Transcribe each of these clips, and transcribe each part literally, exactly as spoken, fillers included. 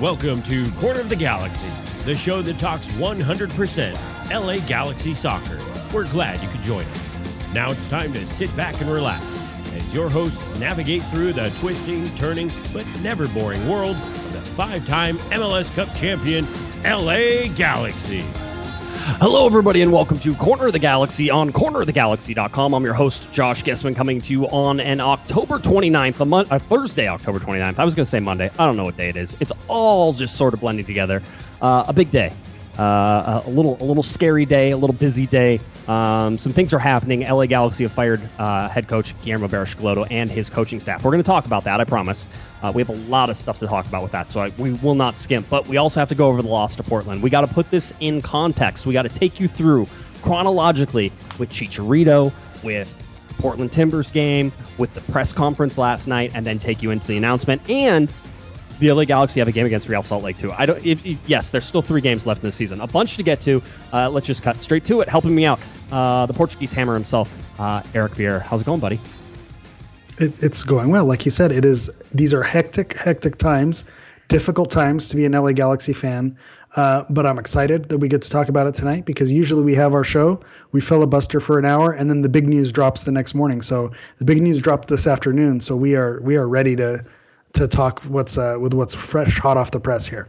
Welcome to Corner of the Galaxy, the show that talks one hundred percent L A Galaxy soccer. We're glad you could join us. Now it's time to sit back and relax as your hosts navigate through the twisting, turning, but never boring world of the five-time M L S Cup champion, L A Galaxy. Hello, everybody, and welcome to Corner of the Galaxy on corner of the galaxy dot com. I'm your host, Josh Guesman, coming to you on an October twenty-ninth, a, mon- a Thursday, October twenty-ninth. I was going to say Monday. I don't know what day it is. It's all just sort of blending together. Uh, a big day, uh, a little a little scary day, a little busy day. Um, some things are happening. L A Galaxy have fired uh, head coach Guillermo Barros Schelotto and his coaching staff. We're going to talk about that, I promise. Uh, we have a lot of stuff to talk about with that, so I, we will not skimp. But we also have to go over the loss to Portland. We got to put this in context. We got to take you through chronologically with Chicharito, with Portland Timbers game, with the press conference last night, and then take you into the announcement. And the L A Galaxy have a game against Real Salt Lake too. I don't. If, if, yes, there's still three games left in the season. A bunch to get to. Uh, let's just cut straight to it. Helping me out, uh, the Portuguese Hammer himself, uh, Eric Beer. How's it going, buddy? It, it's going well. Like you said, it is. These are hectic, hectic times, difficult times to be an L A Galaxy fan. Uh, but I'm excited that we get to talk about it tonight, because usually we have our show, we filibuster for an hour, and then the big news drops the next morning. So the big news dropped this afternoon. So we are we are ready to. to talk what's uh, with what's fresh, hot off the press here.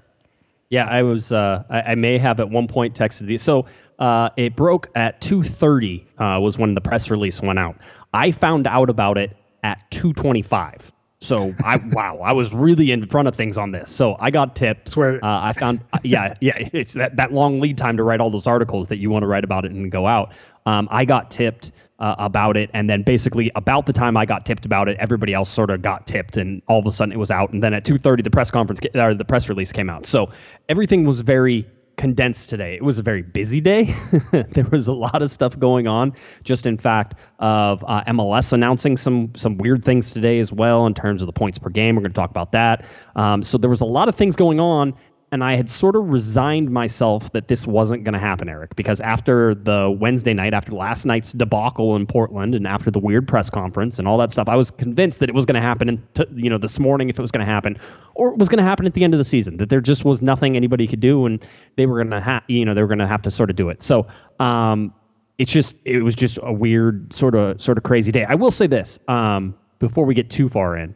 Yeah, I was. Uh, I, I may have at one point texted you. So uh, it broke at two thirty uh, was when the press release went out. I found out about it at two twenty-five. So I wow, I was really in front of things on this. So I got tips. Where uh, I found yeah yeah it's that, that long lead time to write all those articles that you want to write about it and go out. Um, I got tipped. Uh, about it, and then basically about the time I got tipped about it, everybody else sort of got tipped, and all of a sudden it was out. And then at two thirty, the press conference ca- or the press release came out. So everything was very condensed today. It was a very busy day. There was a lot of stuff going on. Just in fact, of uh, M L S announcing some some weird things today as well in terms of the points per game. We're going to talk about that. Um, so there was a lot of things going on. And I had sort of resigned myself that this wasn't going to happen, Eric, because after the Wednesday night, after last night's debacle in Portland and after the weird press conference and all that stuff, I was convinced that it was going to happen, in t- you know, this morning, if it was going to happen, or it was going to happen at the end of the season, that there just was nothing anybody could do. And they were going to have, you know, they were going to have to sort of do it. So um, it's just it was just a weird sort of sort of crazy day. I will say this um, before we get too far in.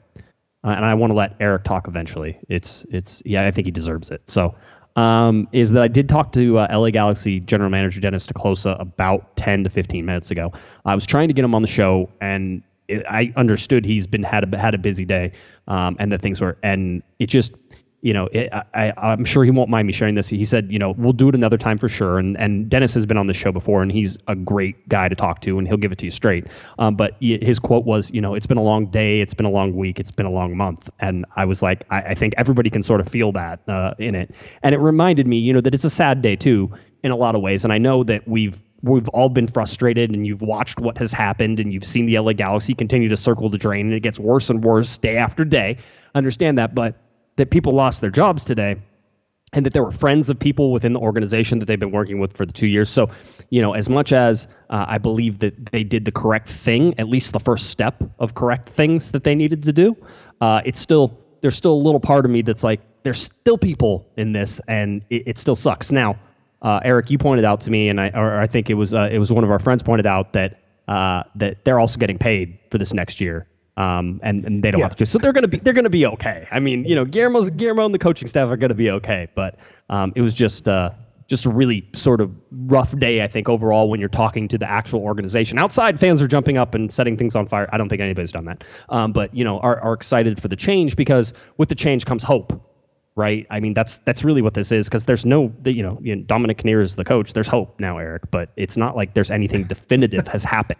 Uh, and I want to let Eric talk eventually. It's it's yeah, I think he deserves it. So, um, is that I did talk to uh, L A Galaxy general manager Dennis Te Kloese about ten to fifteen minutes ago. I was trying to get him on the show, and it, I understood he's been had a, had a busy day, um, and that things were. And it just, you know, it, I, I I'm sure he won't mind me sharing this. He said, you know, we'll do it another time for sure. And and Dennis has been on the show before, and he's a great guy to talk to, and he'll give it to you straight. Um, but his quote was, you know, it's been a long day, it's been a long week, it's been a long month. And I was like, I, I think everybody can sort of feel that uh, in it. And it reminded me, you know, that it's a sad day too in a lot of ways. And I know that we've we've all been frustrated, and you've watched what has happened, and you've seen the L A Galaxy continue to circle the drain, and it gets worse and worse day after day. I understand that, but that people lost their jobs today, and that there were friends of people within the organization that they've been working with for the two years. So, you know, as much as uh, I believe that they did the correct thing, at least the first step of correct things that they needed to do, uh, it's still, there's still a little part of me that's like, there's still people in this, and it, it still sucks. Now, uh, Eric, you pointed out to me, and I, or I think it was, uh, it was one of our friends pointed out that uh, that they're also getting paid for this next year. Um, and, and they don't yeah. have to. So they're going to be, they're going to be okay. I mean, you know, Guillermo's Guillermo and the coaching staff are going to be okay, but, um, it was just, uh, just a really sort of rough day, I think, overall, when you're talking to the actual organization. Outside, fans are jumping up and setting things on fire. I don't think anybody's done that. Um, but you know, are, are excited for the change, because with the change comes hope, right? I mean, that's, that's really what this is. Cause there's no, you know, you know Dominic Kinnear is the coach. There's hope now, Eric, but it's not like there's anything definitive has happened.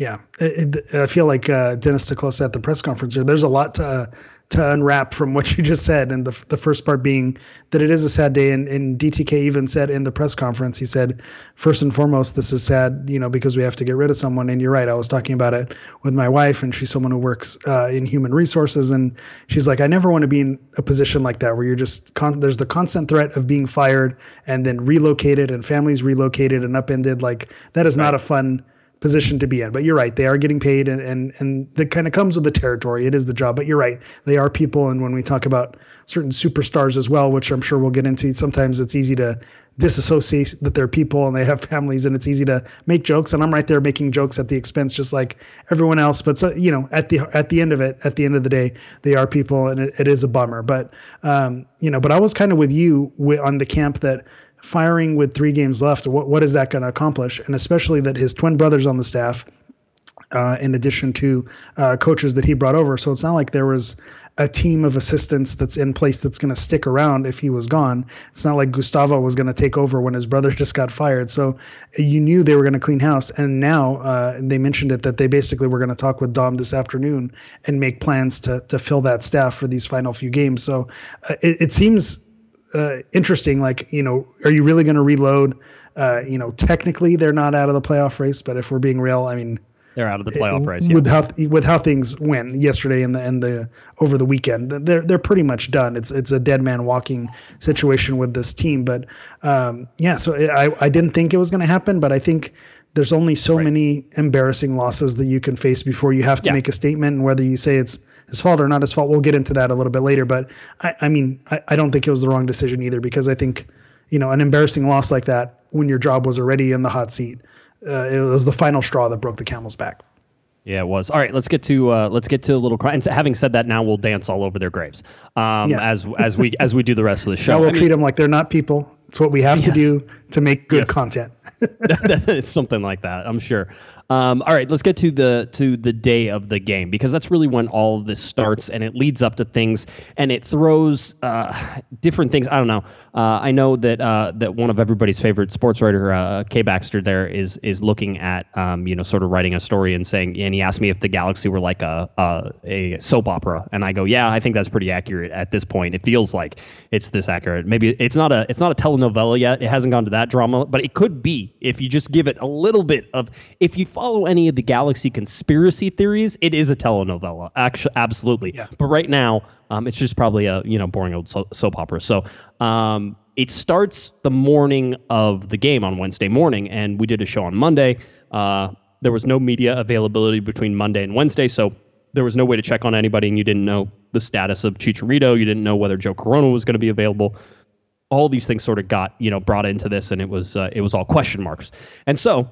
Yeah, it, it, I feel like uh, Dennis Te Kloese at the press conference here, there's a lot to uh, to unwrap from what you just said, and the the first part being that it is a sad day, and, and D T K even said in the press conference, he said, first and foremost, this is sad, you know, because we have to get rid of someone. And you're right, I was talking about it with my wife, and she's someone who works uh, in human resources, and she's like, I never want to be in a position like that where you're just, con- there's the constant threat of being fired and then relocated, and families relocated and upended. Like, that is right. Not a fun position to be in. But you're right, they are getting paid, and and and that kind of comes with the territory. It is the job, but you're right, they are people. And when we talk about certain superstars as well, which I'm sure we'll get into, sometimes it's easy to disassociate that they're people and they have families, and it's easy to make jokes. And I'm right there making jokes at the expense, just like everyone else. But so, you know, at the at the end of it, at the end of the day, they are people, and it, it is a bummer. But um, you know, but I was kind of with you on the camp that firing with three games left, what what is that going to accomplish? And especially that his twin brother's on the staff, uh, in addition to uh, coaches that he brought over. So it's not like there was a team of assistants that's in place that's going to stick around if he was gone. It's not like Gustavo was going to take over when his brother just got fired. So you knew they were going to clean house. And now uh, they mentioned it, that they basically were going to talk with Dom this afternoon and make plans to to fill that staff for these final few games. So uh, it, it seems uh, interesting. Like, you know, are you really going to reload? Uh, you know, technically they're not out of the playoff race, but if we're being real, I mean, they're out of the playoff race. Yeah. With how with how things went yesterday and the and the over the weekend, they're they're pretty much done. It's it's a dead man walking situation with this team. But um, yeah, so I I didn't think it was going to happen, but I think there's only so right. many embarrassing losses that you can face before you have to yeah. make a statement. And whether you say it's his fault or not his fault, we'll get into that a little bit later. But I I mean I, I don't think it was the wrong decision either, because I think, you know, an embarrassing loss like that when your job was already in the hot seat, Uh, it was the final straw that broke the camel's back. Yeah, it was. All right, let's get to uh, let's get to a little. Cry. And having said that, now we'll dance all over their graves um, yeah. as as we as we do the rest of the show. Now we'll I treat mean, them like they're not people. It's what we have yes. to do to make good yes. content. It's something like that, I'm sure. Um, all right, let's get to the to the day of the game, because that's really when all of this starts, and it leads up to things, and it throws uh, different things. I don't know. Uh, I know that uh, that one of everybody's favorite sports writer, uh, Kay Baxter, there is is looking at um, you know, sort of writing a story and saying, and he asked me if the Galaxy were like a a, a soap opera, and I go, yeah, I think that's pretty accurate at this point. It feels like it's this accurate. Maybe it's not a it's not a telenovela yet. It hasn't gone to that drama, but it could be if you just give it a little bit of if you. Follow any of the Galaxy conspiracy theories, it is a telenovela, actually, absolutely. Yeah. But right now, um, it's just probably a, you know, boring old so- soap opera. So um, it starts the morning of the game on Wednesday morning, and we did a show on Monday. Uh, there was no media availability between Monday and Wednesday, so there was no way to check on anybody, and you didn't know the status of Chicharito. You didn't know whether Joe Corona was going to be available. All these things sort of got, you know, brought into this, and it was uh, it was all question marks. And so,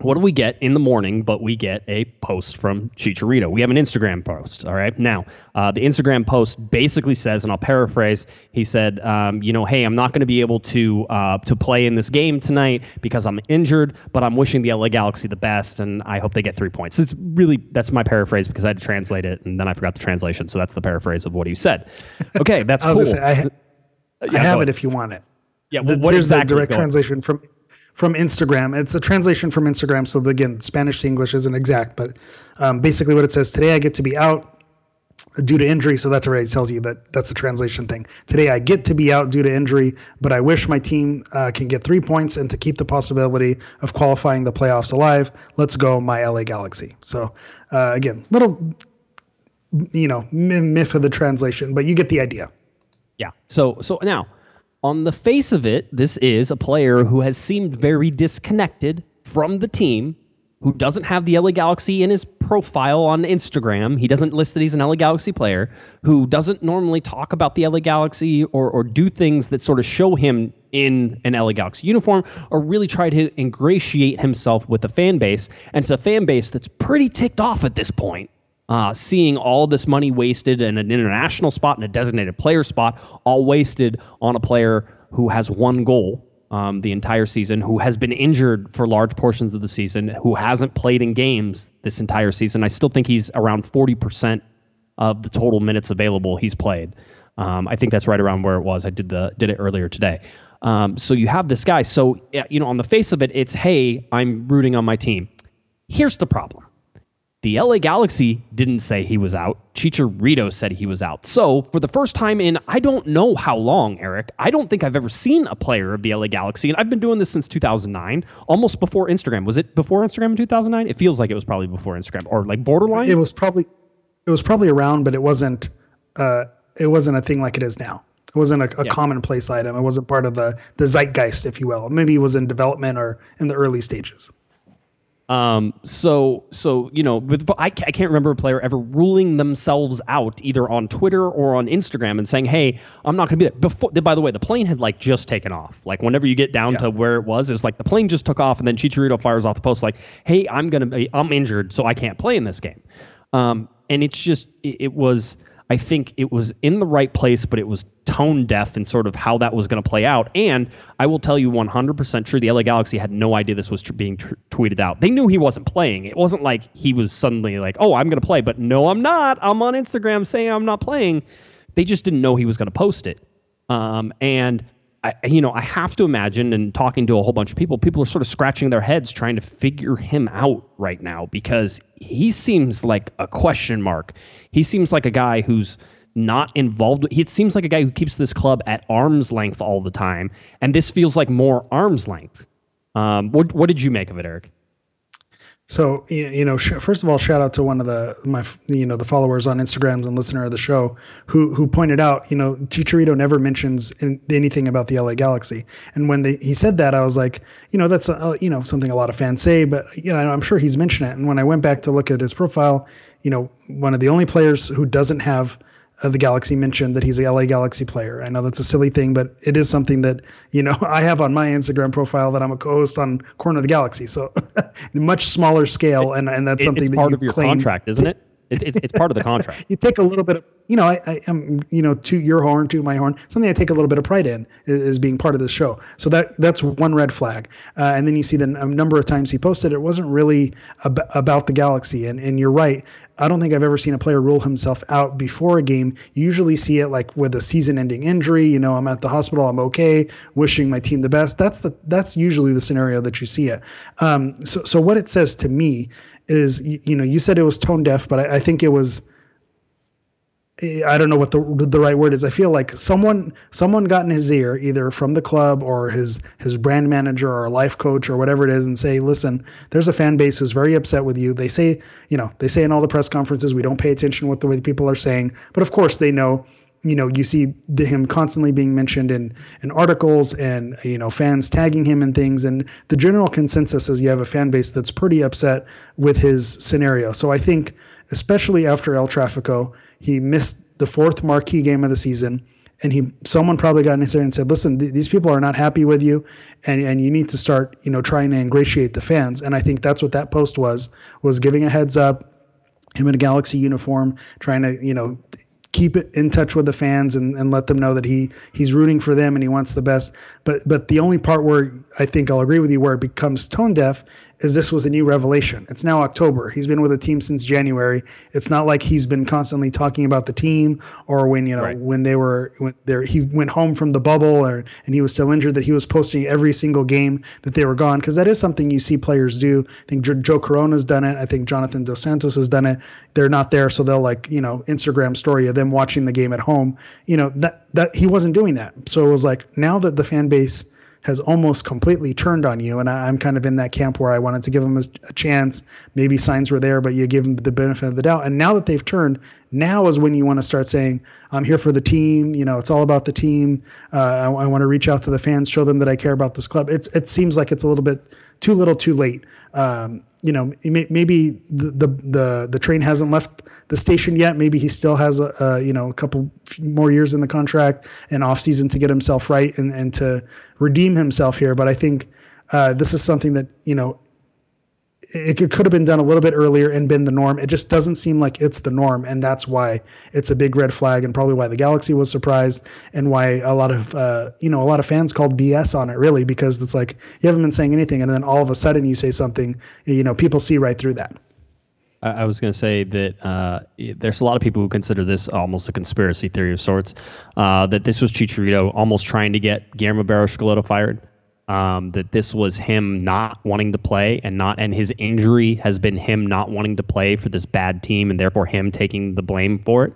what do we get in the morning? But we get a post from Chicharito. We have an Instagram post. All right. Now, uh, the Instagram post basically says, and I'll paraphrase, he said, um, you know, hey, I'm not going to be able to uh, to play in this game tonight because I'm injured, but I'm wishing the L A Galaxy the best, and I hope they get three points. It's really, that's my paraphrase, because I had to translate it, and then I forgot the translation. So that's the paraphrase of what he said. Okay, that's I cool. Say, I, ha- yeah, I have it if you want it. Yeah, well, the, what is that direct translation from? From Instagram. It's a translation from Instagram. So again, Spanish to English isn't exact, but um, basically what it says, today I get to be out due to injury. So that's already tells you that that's a translation thing. Today I get to be out due to injury, but I wish my team uh, can get three points and to keep the possibility of qualifying the playoffs alive. Let's go, my L A Galaxy. So uh, again, little, you know, myth of the translation, but you get the idea. Yeah. So, so now, on the face of it, this is a player who has seemed very disconnected from the team, who doesn't have the L A Galaxy in his profile on Instagram. He doesn't list that he's an L A Galaxy player, who doesn't normally talk about the L A Galaxy or or do things that sort of show him in an L A Galaxy uniform or really try to ingratiate himself with the fan base. And it's a fan base that's pretty ticked off at this point. Uh, seeing all this money wasted and an international spot and a designated player spot all wasted on a player who has one goal um, the entire season, who has been injured for large portions of the season, who hasn't played in games this entire season. I still think he's around forty percent of the total minutes available he's played. Um, I think that's right around where it was. I did the did it earlier today. Um, so you have this guy. So, you know, on the face of it, it's, hey, I'm rooting on my team. Here's the problem. The L A Galaxy didn't say he was out. Chicharito said he was out. So for the first time in I don't know how long, Eric, I don't think I've ever seen a player of the L A Galaxy, and I've been doing this since two thousand nine, almost before Instagram. Was it before Instagram in two thousand nine? It feels like it was probably before Instagram, or like borderline. It was probably, it was probably around, but it wasn't, uh, it wasn't a thing like it is now. It wasn't a, a yeah. commonplace item. It wasn't part of the the zeitgeist, if you will. Maybe it was in development or in the early stages. Um, so, so, you know, with, I, I can't remember a player ever ruling themselves out either on Twitter or on Instagram and saying, hey, I'm not going to be there. Before, by the way, the plane had like just taken off. Like whenever you get down yeah. to where it was, it's like the plane just took off, and then Chicharito fires off the post like, hey, I'm going to be, I'm injured, so I can't play in this game. Um, and it's just, it, it was, I think it was in the right place, but it was tone deaf in sort of how that was going to play out. And I will tell you one hundred percent true, the L A Galaxy had no idea this was tr- being tr- tweeted out. They knew he wasn't playing. It wasn't like he was suddenly like, oh, I'm going to play, but no, I'm not. I'm on Instagram saying I'm not playing. They just didn't know he was going to post it. Um, and, I, you know, I have to imagine, and talking to a whole bunch of people, people are sort of scratching their heads trying to figure him out right now, because he seems like a question mark. He seems like a guy who's not involved. He seems like a guy who keeps this club at arm's length all the time, and this feels like more arm's length. Um, what what did you make of it, Eric? So, you know, first of all, shout out to one of the my you know the followers on Instagrams and listener of the show who who pointed out, you know, Chicharito never mentions in, anything about the L A Galaxy. And when they, he said that, I was like, you know, that's a, you know something a lot of fans say, but you know I'm sure he's mentioned it. And when I went back to look at his profile, you know, one of the only players who doesn't have uh, the Galaxy mentioned that he's a L A Galaxy player. I know that's a silly thing, but it is something that, you know, I have on my Instagram profile that I'm a co-host on Corner of the Galaxy. So much smaller scale. And, and that's something it's that part you of your claim. Contract, isn't it? It, it? It's part of the contract. You take a little bit of, you know, I, I am, you know, to your horn, to my horn, something I take a little bit of pride in is, is being part of this show. So that that's one red flag. Uh, and then you see the n- number of times he posted, it wasn't really ab- about the Galaxy. And, and you're right. I don't think I've ever seen a player rule himself out before a game. You usually see it like with a season-ending injury. You know, I'm at the hospital, I'm okay, wishing my team the best. That's the that's usually the scenario that you see it. Um, so, so what it says to me is, you, you know, you said it was tone deaf, but I, I think it was. I don't know what the the right word is. I feel like someone someone got in his ear, either from the club or his his brand manager or life coach or whatever it is, and say, listen, there's a fan base who's very upset with you. They say, you know, they say in all the press conferences, we don't pay attention to what the way people are saying. But of course they know, you know, you see the, him constantly being mentioned in, in articles and, you know, fans tagging him and things. And the general consensus is you have a fan base that's pretty upset with his scenario. So I think, especially after El Tráfico, he missed the fourth marquee game of the season, and he someone probably got in his ear and said, listen, th- these people are not happy with you, and, and you need to start, you know, trying to ingratiate the fans. And I think that's what that post was, was giving a heads up, him in a Galaxy uniform, trying to, you know, keep it in touch with the fans and, and let them know that he he's rooting for them and he wants the best. But but the only part where I think I'll agree with you where it becomes tone deaf is this was a new revelation. It's now October. He's been with the team since January. It's not like he's been constantly talking about the team or when, you know, right. when they were when there he went home from the bubble or and he was still injured that he was posting every single game that they were gone, because that is something you see players do. I think jo- Joe Corona's done it. I think Jonathan Dos Santos has done it. They're not there, so they'll like, you know, Instagram story of them watching the game at home. You know, that that he wasn't doing that. So it was like now that the fan base has almost completely turned on you. And I, I'm kind of in that camp where I wanted to give him a, a chance. Maybe signs were there, but you give him the benefit of the doubt. And now that they've turned, now is when you want to start saying, I'm here for the team. You know, it's all about the team. Uh, I, I want to reach out to the fans, show them that I care about this club. It's, it seems like it's a little bit too little too late. Um, you know, may, maybe the, the, the, the train hasn't left the station yet. Maybe he still has a, a you know, a couple more years in the contract and off season to get himself right and, and to redeem himself here. But I think uh, this is something that, you know, it could have been done a little bit earlier and been the norm. It just doesn't seem like it's the norm. And that's why it's a big red flag and probably why the Galaxy was surprised and why a lot of, uh, you know, a lot of fans called B S on it really, because it's like, you haven't been saying anything. And then all of a sudden you say something, you know, people see right through that. I was going to say that uh, there's a lot of people who consider this almost a conspiracy theory of sorts, uh, that this was Chicharito almost trying to get Guillermo Barros Schelotto fired. Um, that this was him not wanting to play and not, and his injury has been him not wanting to play for this bad team and therefore him taking the blame for it.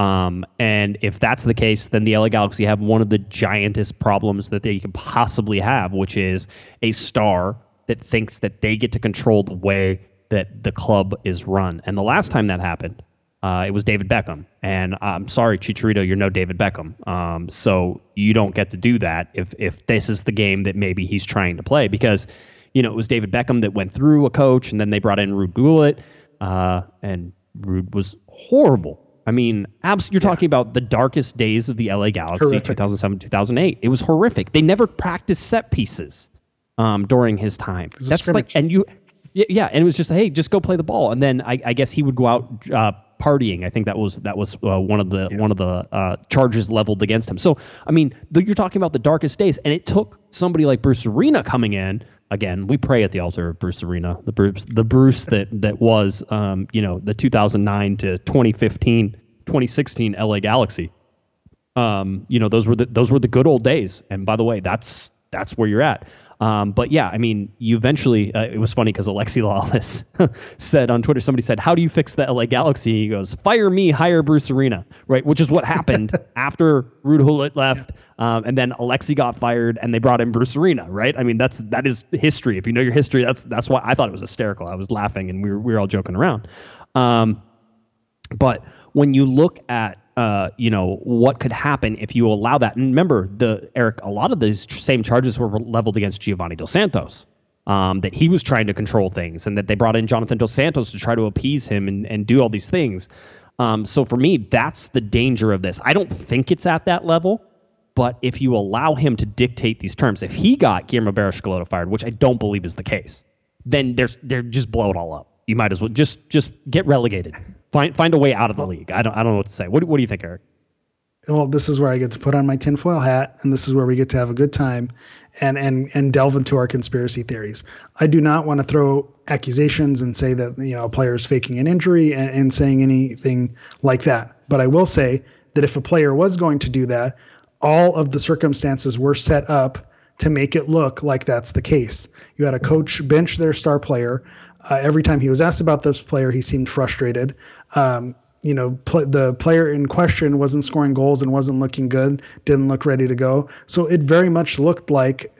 Um, and if that's the case, then the L A Galaxy have one of the giantest problems that they can possibly have, which is a star that thinks that they get to control the way that the club is run. And the last time that happened, Uh, it was David Beckham, and I'm sorry, Chicharito, you're no David Beckham, um, so you don't get to do that if if this is the game that maybe he's trying to play, because you know, it was David Beckham that went through a coach, and then they brought in Ruud Gullit, uh, and Ruud was horrible. I mean, abs- you're yeah. talking about the darkest days of the L A Galaxy, horrific. two thousand seven, two thousand eight. It was horrific. They never practiced set pieces um, during his time. That's like, and you, yeah, and it was just, hey, just go play the ball. And then I, I guess he would go out uh, partying. I think that was that was uh, one of the yeah. one of the uh, charges leveled against him. So I mean, the, you're talking about the darkest days, and it took somebody like Bruce Arena coming in. Again, we pray at the altar of Bruce Arena, the Bruce, the Bruce that that was, um, you know, the two thousand nine to twenty fifteen, twenty sixteen L A Galaxy. Um, you know, those were the those were the good old days. And by the way, that's that's where you're at. Um, but yeah, I mean, you eventually. Uh, it was funny because Alexi Lawless said on Twitter, somebody said, "How do you fix the L A Galaxy?" He goes, "Fire me, hire Bruce Arena," right? Which is what happened after Ruud Gullit left. Um, and then Alexi got fired, and they brought in Bruce Arena, right? I mean, that's that is history. If you know your history, that's that's why I thought it was hysterical. I was laughing, and we were we were all joking around. Um, but when you look at uh, you know, what could happen if you allow that, and remember, the Eric, a lot of these same charges were leveled against Giovanni Dos Santos, um, that he was trying to control things, and that they brought in Jonathan Dos Santos to try to appease him and and do all these things. Um, so for me, that's the danger of this. I don't think it's at that level. But if you allow him to dictate these terms, if he got Guillermo Barros Schelotto fired, which I don't believe is the case, then there's they're just blow it all up. You might as well just just get relegated. Find find a way out of the league. I don't I don't know what to say. What what do you think, Eric? Well, this is where I get to put on my tinfoil hat, and this is where we get to have a good time and and and delve into our conspiracy theories. I do not want to throw accusations and say that, you know, a player is faking an injury and, and saying anything like that. But I will say that if a player was going to do that, all of the circumstances were set up to make it look like that's the case. You had a coach bench their star player. Uh, every time he was asked about this player, he seemed frustrated. Um, you know, pl- the player in question wasn't scoring goals and wasn't looking good, didn't look ready to go. So it very much looked like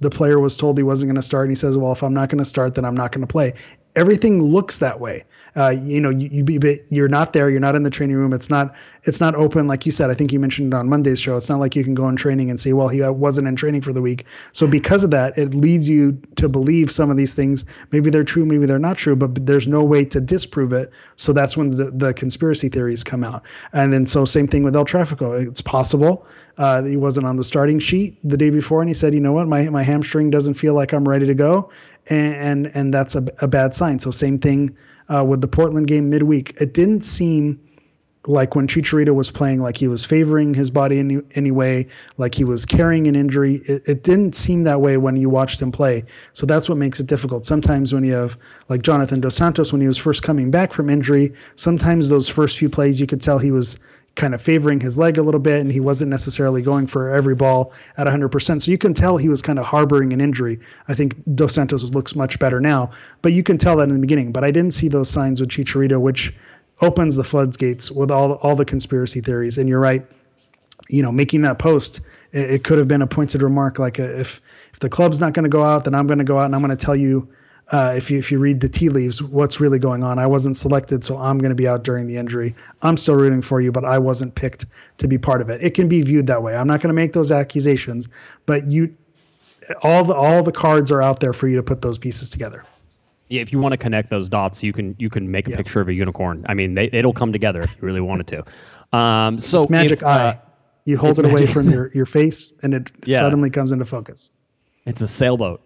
the player was told he wasn't going to start. And he says, well, if I'm not going to start, then I'm not going to play. Everything looks that way. Uh, you know, you, you be, you're not there. You're not in the training room. It's not it's not open. Like you said, I think you mentioned it on Monday's show. It's not like you can go in training and say, well, he wasn't in training for the week. So because of that, it leads you to believe some of these things. Maybe they're true, maybe they're not true, but there's no way to disprove it. So that's when the, the conspiracy theories come out. And then so same thing with El Trafico. It's possible uh, that he wasn't on the starting sheet the day before. And he said, you know what, my, my hamstring doesn't feel like I'm ready to go. And and, and that's a, a bad sign. So same thing uh, with the Portland game midweek. It didn't seem like when Chicharito was playing, like he was favoring his body in any way, like he was carrying an injury. It, it didn't seem that way when you watched him play. So that's what makes it difficult. Sometimes when you have, like Jonathan Dos Santos, when he was first coming back from injury, sometimes those first few plays you could tell he was kind of favoring his leg a little bit, and he wasn't necessarily going for every ball at one hundred percent. So you can tell he was kind of harboring an injury. I think Dos Santos looks much better now, but you can tell that in the beginning. But I didn't see those signs with Chicharito, which opens the floodgates with all all the conspiracy theories. And you're right, you know, making that post, it, it could have been a pointed remark like, a, if if the club's not going to go out, then I'm going to go out and I'm going to tell you. Uh, if you if you read the tea leaves, what's really going on? I wasn't selected, so I'm going to be out during the injury. I'm still rooting for you, but I wasn't picked to be part of it. It can be viewed that way. I'm not going to make those accusations, but you, all the all the cards are out there for you to put those pieces together. Yeah, if you want to connect those dots, you can you can make a yeah. picture of a unicorn. I mean, they, it'll come together if you really wanted to. Um, so it's magic if, eye. Uh, you hold it magic. away from your, your face, and it yeah. suddenly comes into focus. It's a sailboat.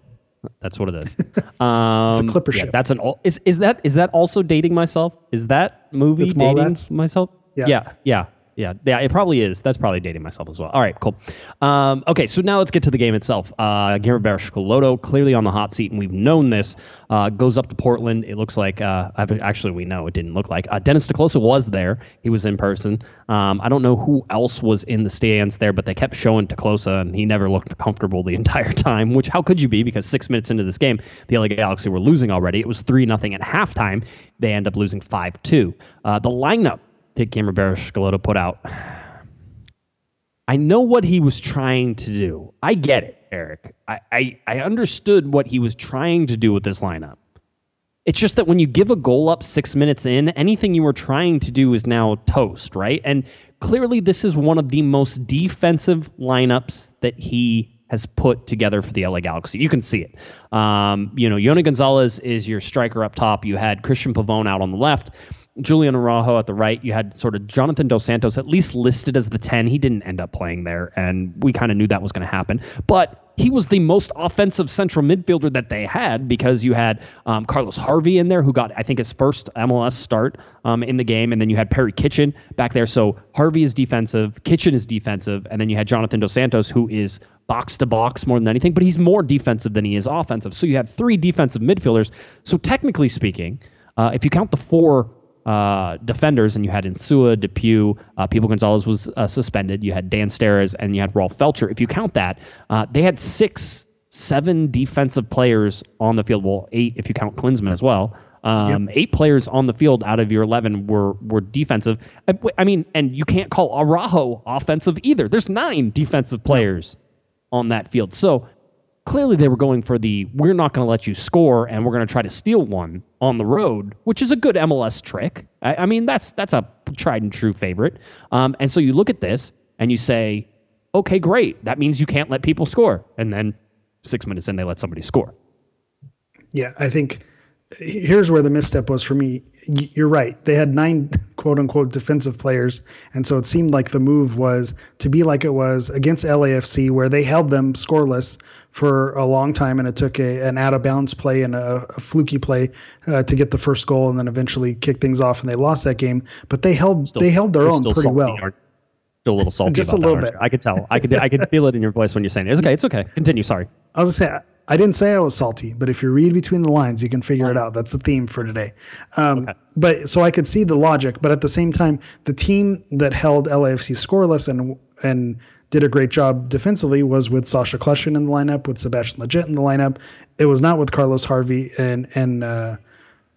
That's what it is. Um, it's a clipper yeah, ship. That's an old, is is that is that also dating myself? Is that movie it's dating Mallrats? myself? Yeah. yeah, yeah, yeah, yeah. It probably is. That's probably dating myself as well. All right, cool. Um, okay, so now let's get to the game itself. Uh, Guillermo Barros Schelotto clearly on the hot seat, and we've known this. Uh, goes up to Portland. It looks like. Uh, I've, actually, we know it didn't look like. Uh, Dennis Te Kloese was there. He was in person. Um, I don't know who else was in the stands there, but they kept showing Te Kloese, and he never looked comfortable the entire time. Which, how could you be? Because six minutes into this game, the L A Galaxy were losing already. It was three nothing at halftime. They end up losing five two. Uh, the lineup that Guillermo Barros Schelotto put out. I know what he was trying to do. I get it, Eric. I, I, I understood what he was trying to do with this lineup. It's just that when you give a goal up six minutes in, anything you were trying to do is now toast, right? And clearly this is one of the most defensive lineups that he has put together for the L A Galaxy. You can see it. Um, you know, Yonah Gonzalez is your striker up top. You had Cristian Pavón out on the left, Julian Araujo at the right. You had sort of Jonathan Dos Santos at least listed as the ten. He didn't end up playing there, and we kind of knew that was going to happen. But he was the most offensive central midfielder that they had, because you had um, Carlos Harvey in there, who got, I think, his first M L S start um, in the game. And then you had Perry Kitchen back there. So Harvey is defensive, Kitchen is defensive. And then you had Jonathan Dos Santos, who is box to box more than anything, but he's more defensive than he is offensive. So you had three defensive midfielders. So technically speaking, uh, if you count the four Uh, defenders, and you had Insua, Depew, uh, People Gonzalez was uh, suspended, you had Dan Steres, and you had Rolf Felcher. If you count that, uh, they had six, seven defensive players on the field. Well, eight if you count Klinsmann as well. Um, yep. Eight players on the field out of your eleven were were defensive. I, I mean, and you can't call Araujo offensive either. There's nine defensive players on that field. So clearly they were going for the, we're not going to let you score and we're going to try to steal one on the road, which is a good M L S trick. I, I mean, that's that's a tried and true favorite. Um, and so you look at this and you say, okay, great. That means you can't let people score. And then six minutes in, they let somebody score. Yeah, I think here's where the misstep was for me. You're right. They had nine quote unquote defensive players. And so it seemed like the move was to be like it was against L A F C, where they held them scoreless for a long time. And it took a, an out of bounds play and a, a fluky play uh, to get the first goal, and then eventually kick things off. And they lost that game, but they held, still, they held their own pretty well. Hard. A little salty, just about a little that, bit. I could tell. I could. I could feel it in your voice when you're saying it. It's okay. It's okay. Continue. Sorry. I was gonna say I didn't say I was salty, but if you read between the lines, you can figure oh. it out. That's the theme for today. Um, okay. But so I could see the logic, but at the same time, the team that held L A F C scoreless and and did a great job defensively was with Sasha Kljestan in the lineup, with Sebastian Lletget in the lineup. It was not with Carlos Harvey and and uh,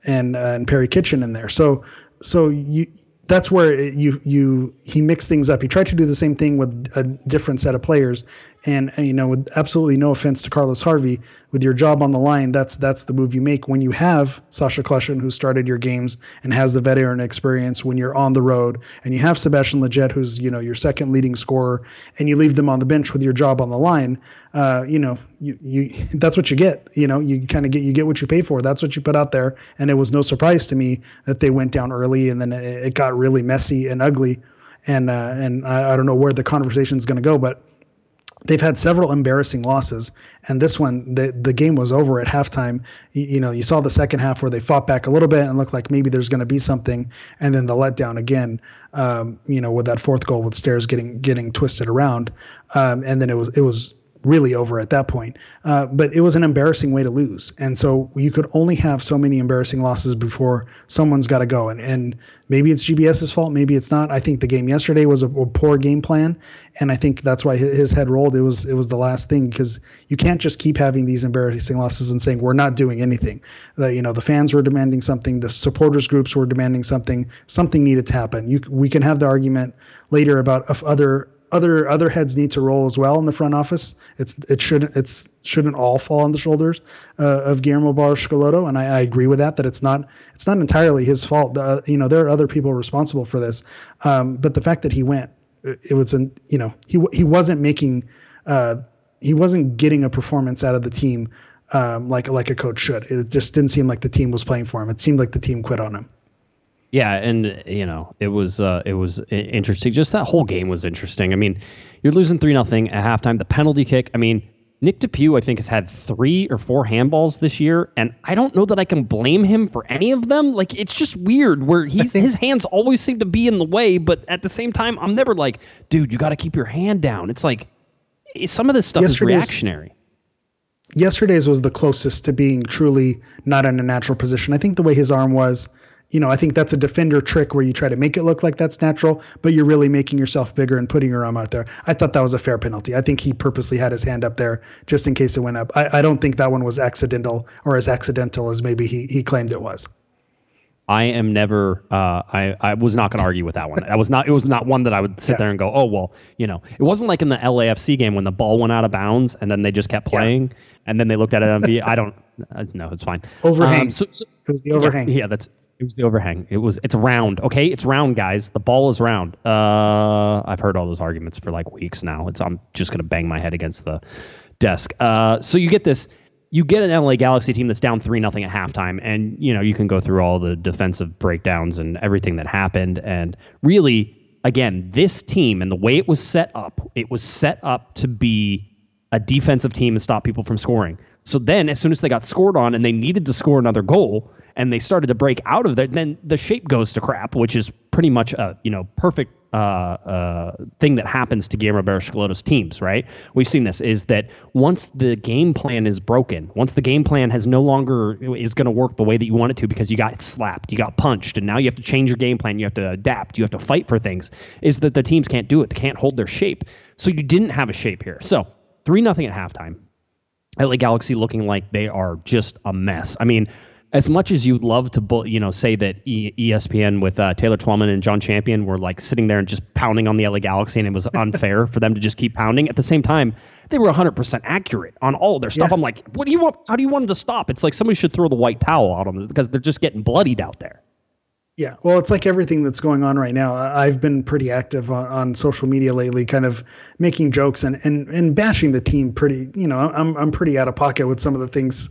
and uh, and Perry Kitchen in there. So so you. That's where it, you you he mixed things up. He tried to do the same thing with a different set of players, and you know, with absolutely no offense to Carlos Harvey, with your job on the line, that's that's the move you make when you have Sasha Kljestan, who started your games and has the veteran experience when you're on the road, and you have Sebastian Lletget, who's you know your second leading scorer, and you leave them on the bench with your job on the line. Uh, you know, you you that's what you get. You know, you kind of get you get what you pay for. That's what you put out there, and it was no surprise to me that they went down early, and then it, it got really messy and ugly, and uh, and I, I don't know where the conversation is going to go, but they've had several embarrassing losses, and this one, the the game was over at halftime. You, you know, you saw the second half where they fought back a little bit and looked like maybe there's going to be something, and then the letdown again. Um, you know, with that fourth goal with Steres getting getting twisted around, um, and then it was it was. really over at that point. Uh, but it was an embarrassing way to lose. And so you could only have so many embarrassing losses before someone's got to go. And, and maybe it's GBS's fault. Maybe it's not. I think the game yesterday was a, a poor game plan. And I think that's why his head rolled. It was, it was the last thing, because you can't just keep having these embarrassing losses and saying, we're not doing anything. The, you know, the fans were demanding something. The supporters groups were demanding something. Something needed to happen. You, we can have the argument later about if other, Other other heads need to roll as well in the front office. It's it shouldn't it's shouldn't all fall on the shoulders uh, of Guillermo Barros Schelotto, and I, I agree with that. That it's not it's not entirely his fault. Uh, you know, there are other people responsible for this, um, but the fact that he went, it, it was an you know he he wasn't making uh, he wasn't getting a performance out of the team um, like like a coach should. It just didn't seem like the team was playing for him. It seemed like the team quit on him. Yeah, and you know it was uh, it was interesting. Just that whole game was interesting. I mean, you're losing three nothing at halftime. The penalty kick. I mean, Nick Depew, I think, has had three or four handballs this year, and I don't know that I can blame him for any of them. Like, it's just weird where he's his hands always seem to be in the way, but at the same time, I'm never like, dude, you got to keep your hand down. It's like some of this stuff is reactionary. Yesterday's was the closest to being truly not in a natural position. I think the way his arm was. You know, I think that's a defender trick where you try to make it look like that's natural, but you're really making yourself bigger and putting your arm out there. I thought that was a fair penalty. I think he purposely had his hand up there just in case it went up. I, I don't think that one was accidental or as accidental as maybe he, he claimed it was. I am never, uh, I, I was not going to argue with that one. That was not, it was not one that I would sit yeah. there and go, oh, well, you know, it wasn't like in the L A F C game when the ball went out of bounds and then they just kept playing yeah. and then they looked at it on V. I don't, uh, no, it's fine. Overhang. Um, so, so, it was the overhang. Yeah, that's. It was the overhang. It was. It's round. Okay, it's round, guys. The ball is round. Uh, I've heard all those arguments for like weeks now. It's. I'm just gonna bang my head against the desk. Uh, so you get this, you get an L A Galaxy team that's down three nothing at halftime, and you know you can go through all the defensive breakdowns and everything that happened. And really, again, this team and the way it was set up, it was set up to be a defensive team and stop people from scoring. So then, as soon as they got scored on and they needed to score another goal, and they started to break out of there, then the shape goes to crap, which is pretty much a you know perfect uh, uh, thing that happens to Guillermo Barros Schelotto's teams, right? We've seen this, is that once the game plan is broken, once the game plan has no longer is going to work the way that you want it to because you got slapped, you got punched, and now you have to change your game plan, you have to adapt, you have to fight for things, is that the teams can't do it. They can't hold their shape. So you didn't have a shape here. So three nothing at halftime. L A Galaxy looking like they are just a mess. I mean, as much as you'd love to, you know, say that E S P N with uh, Taylor Twellman and John Champion were like sitting there and just pounding on the L A Galaxy, and it was unfair for them to just keep pounding. At the same time, they were one hundred percent accurate on all their stuff. Yeah. I'm like, what do you want? How do you want them to stop? It's like somebody should throw the white towel out on them because they're just getting bloodied out there. Yeah, well, it's like everything that's going on right now. I've been pretty active on, on social media lately, kind of making jokes and, and, and bashing the team pretty, you know, I'm I'm pretty out of pocket with some of the things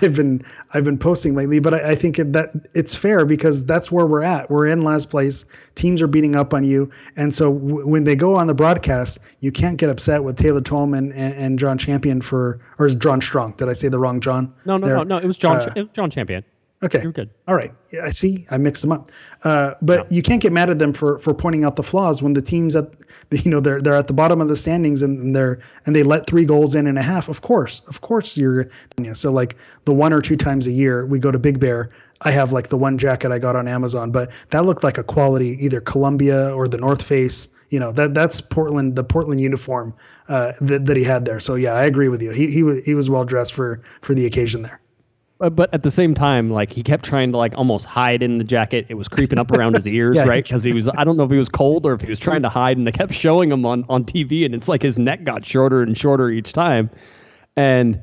I've been I've been posting lately. But I, I think that it's fair because that's where we're at. We're in last place. Teams are beating up on you. And so w- when they go on the broadcast, you can't get upset with Taylor Twellman and, and John Champion for, or is John Strong? Did I say the wrong John? No, no, there? no, no. It was John, uh, it was John Champion. Okay. You're good. All right. I yeah, see. I mixed them up. Uh, but no. You can't get mad at them for, for pointing out the flaws when the team's at, the, you know, they're they're at the bottom of the standings and they're and they let three goals in and a half. Of course, of course, you're. Yeah. So like the one or two times a year we go to Big Bear. I have like the one jacket I got on Amazon, but that looked like a quality either Columbia or the North Face. You know that that's Portland, the Portland uniform uh, that that he had there. So yeah, I agree with you. He he was he was well dressed for for the occasion there. But at the same time, like he kept trying to like almost hide in the jacket. It was creeping up around his ears, yeah, right? Because he was, I don't know if he was cold or if he was trying to hide, and they kept showing him on, on T V, and it's like his neck got shorter and shorter each time. And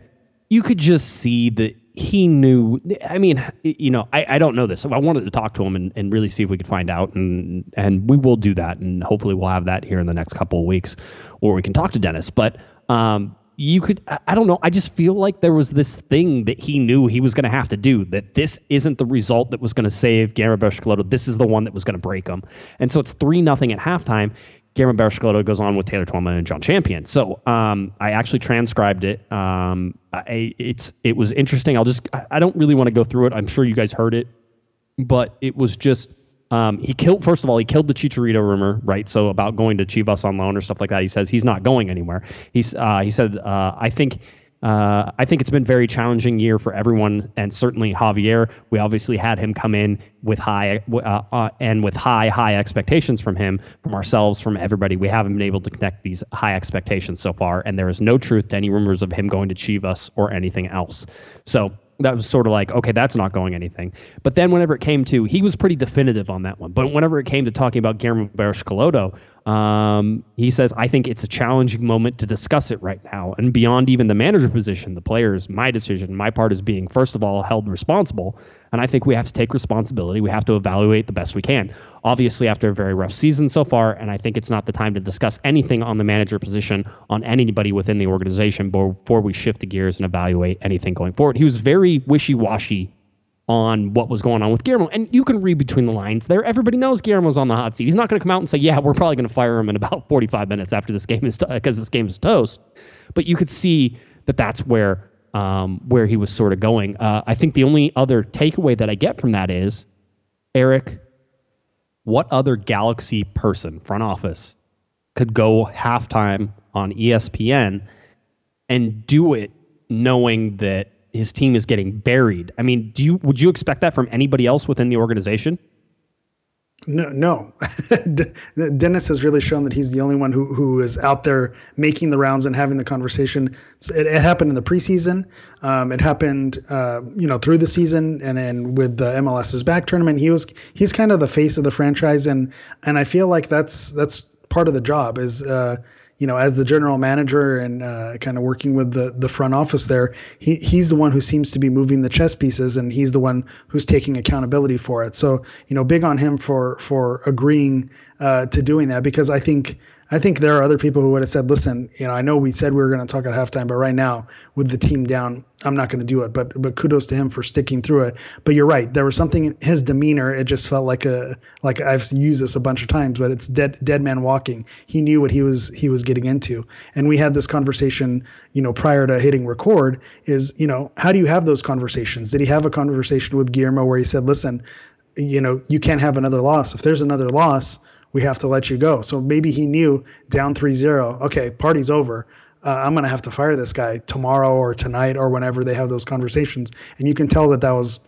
you could just see that he knew. I mean, you know, I, I don't know this. I wanted to talk to him and, and really see if we could find out. And, and we will do that. And hopefully we'll have that here in the next couple of weeks or we can talk to Dennis. But, um, You could, I don't know, I just feel like there was this thing that he knew he was going to have to do, that this isn't the result that was going to save Guillermo Barros Schelotto. This is the one that was going to break him. And so it's three nothing at halftime. Guillermo Barros Schelotto goes on with Taylor Twellman and John Champion. So um, I actually transcribed it. Um, I, it's It was interesting. I'll just, I, I don't really want to go through it. I'm sure you guys heard it. But it was just, um, he killed, first of all, he killed the Chicharito rumor, right? So about going to Chivas on loan or stuff like that. He says he's not going anywhere. He's, uh, he said, uh, I think, uh, I think it's been a very challenging year for everyone, and certainly Javier. We obviously had him come in with high, uh, uh, and with high, high expectations from him, from ourselves, from everybody. We haven't been able to connect these high expectations so far, and there is no truth to any rumors of him going to Chivas or anything else. So that was sort of like, okay, that's not going anything. But then whenever it came to, he was pretty definitive on that one. But whenever it came to talking about Guillermo Barros Schelotto, um, he says, I think it's a challenging moment to discuss it right now. And beyond even the manager position, the players, my decision, my part is being, first of all, held responsible. And I think we have to take responsibility. We have to evaluate the best we can. Obviously, after a very rough season so far, and I think it's not the time to discuss anything on the manager position on anybody within the organization before we shift the gears and evaluate anything going forward. He was very wishy-washy on what was going on with Guillermo. And you can read between the lines there. Everybody knows Guillermo's on the hot seat. He's not going to come out and say, yeah, we're probably going to fire him in about forty-five minutes after this game is, because this game is toast. But you could see that that's where Um, where he was sort of going. Uh, I think the only other takeaway that I get from that is, Eric, what other Galaxy person, front office, could go halftime on E S P N and do it knowing that his team is getting buried? I mean, do you would you expect that from anybody else within the organization? No, no. Dennis has really shown that he's the only one who, who is out there making the rounds and having the conversation. It, it happened in the preseason. Um, it happened, uh, you know, through the season, and then with the M L S's back tournament, he was he's kind of the face of the franchise, and and I feel like that's that's part of the job is. Uh, You know, as the general manager and uh, kind of working with the, the front office there, he he's the one who seems to be moving the chess pieces, and he's the one who's taking accountability for it. So, you know, big on him for for agreeing uh, to doing that, because I think I think there are other people who would have said, listen, you know, I know we said we were going to talk at halftime, but right now with the team down, I'm not going to do it. But but kudos to him for sticking through it. But you're right. There was something in his demeanor. It just felt like a like I've used this a bunch of times, but it's dead dead man walking. He knew what he was he was getting into. And we had this conversation, you know, prior to hitting record is, you know, how do you have those conversations? Did he have a conversation with Guillermo where he said, listen, you know, you can't have another loss. If there's another loss, we have to let you go. So maybe he knew down three zero, okay, party's over. Uh, I'm going to have to fire this guy tomorrow or tonight or whenever they have those conversations. And you can tell that that was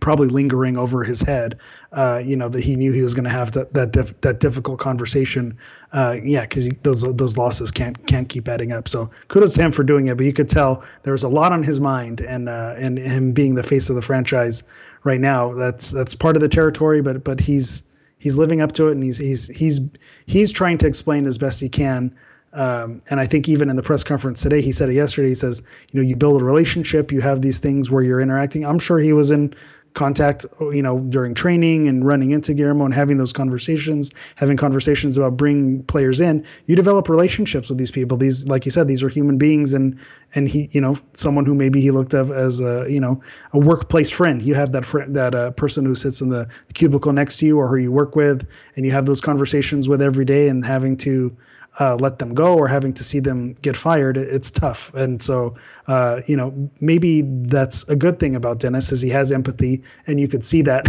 probably lingering over his head, uh, you know, that he knew he was going to have that that, dif- that difficult conversation. Uh, yeah, because those those losses can't can't keep adding up. So kudos to him for doing it. But you could tell there was a lot on his mind, and uh, and him being the face of the franchise right now, that's that's part of the territory. But but he's he's living up to it, and he's he's he's he's trying to explain as best he can. Um, and I think even in the press conference today, he said it yesterday, he says, you know, you build a relationship, you have these things where you're interacting. I'm sure he was in contact, you know, during training and running into Guillermo and having those conversations, having conversations about bringing players in. You develop relationships with these people. These, like you said, these are human beings, and, and he, you know, someone who maybe he looked up as a, you know, a workplace friend. You have that friend, that uh, person who sits in the cubicle next to you or who you work with, and you have those conversations with every day, and having to Uh, let them go or having to see them get fired, it's tough. And so, uh, you know, maybe that's a good thing about Dennis is he has empathy, and you could see that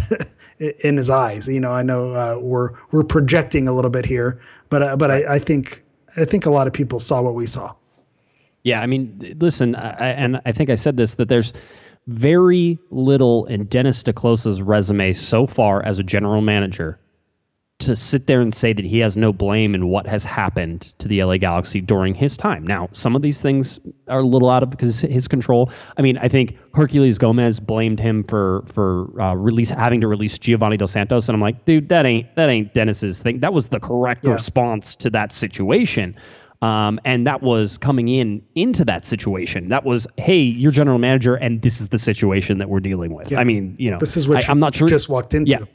in his eyes. You know, I know uh, we're we're projecting a little bit here, but uh, but I, I think I think a lot of people saw what we saw. Yeah, I mean, listen, I, and I think I said this, that there's very little in Dennis Te Kloese's resume so far as a general manager to sit there and say that he has no blame in what has happened to the L A Galaxy during his time. Now, some of these things are a little out of because his control. I mean, I think Hercules Gomez blamed him for for uh, release having to release Giovanni Dos Santos, and I'm like, dude, that ain't that ain't Dennis's thing. That was the correct yeah. response to that situation. Um, and that was coming in into that situation. That was, hey, you're general manager, and this is the situation that we're dealing with. Yeah. I mean, you know, this is what I, I'm not sure just walked into. Yeah.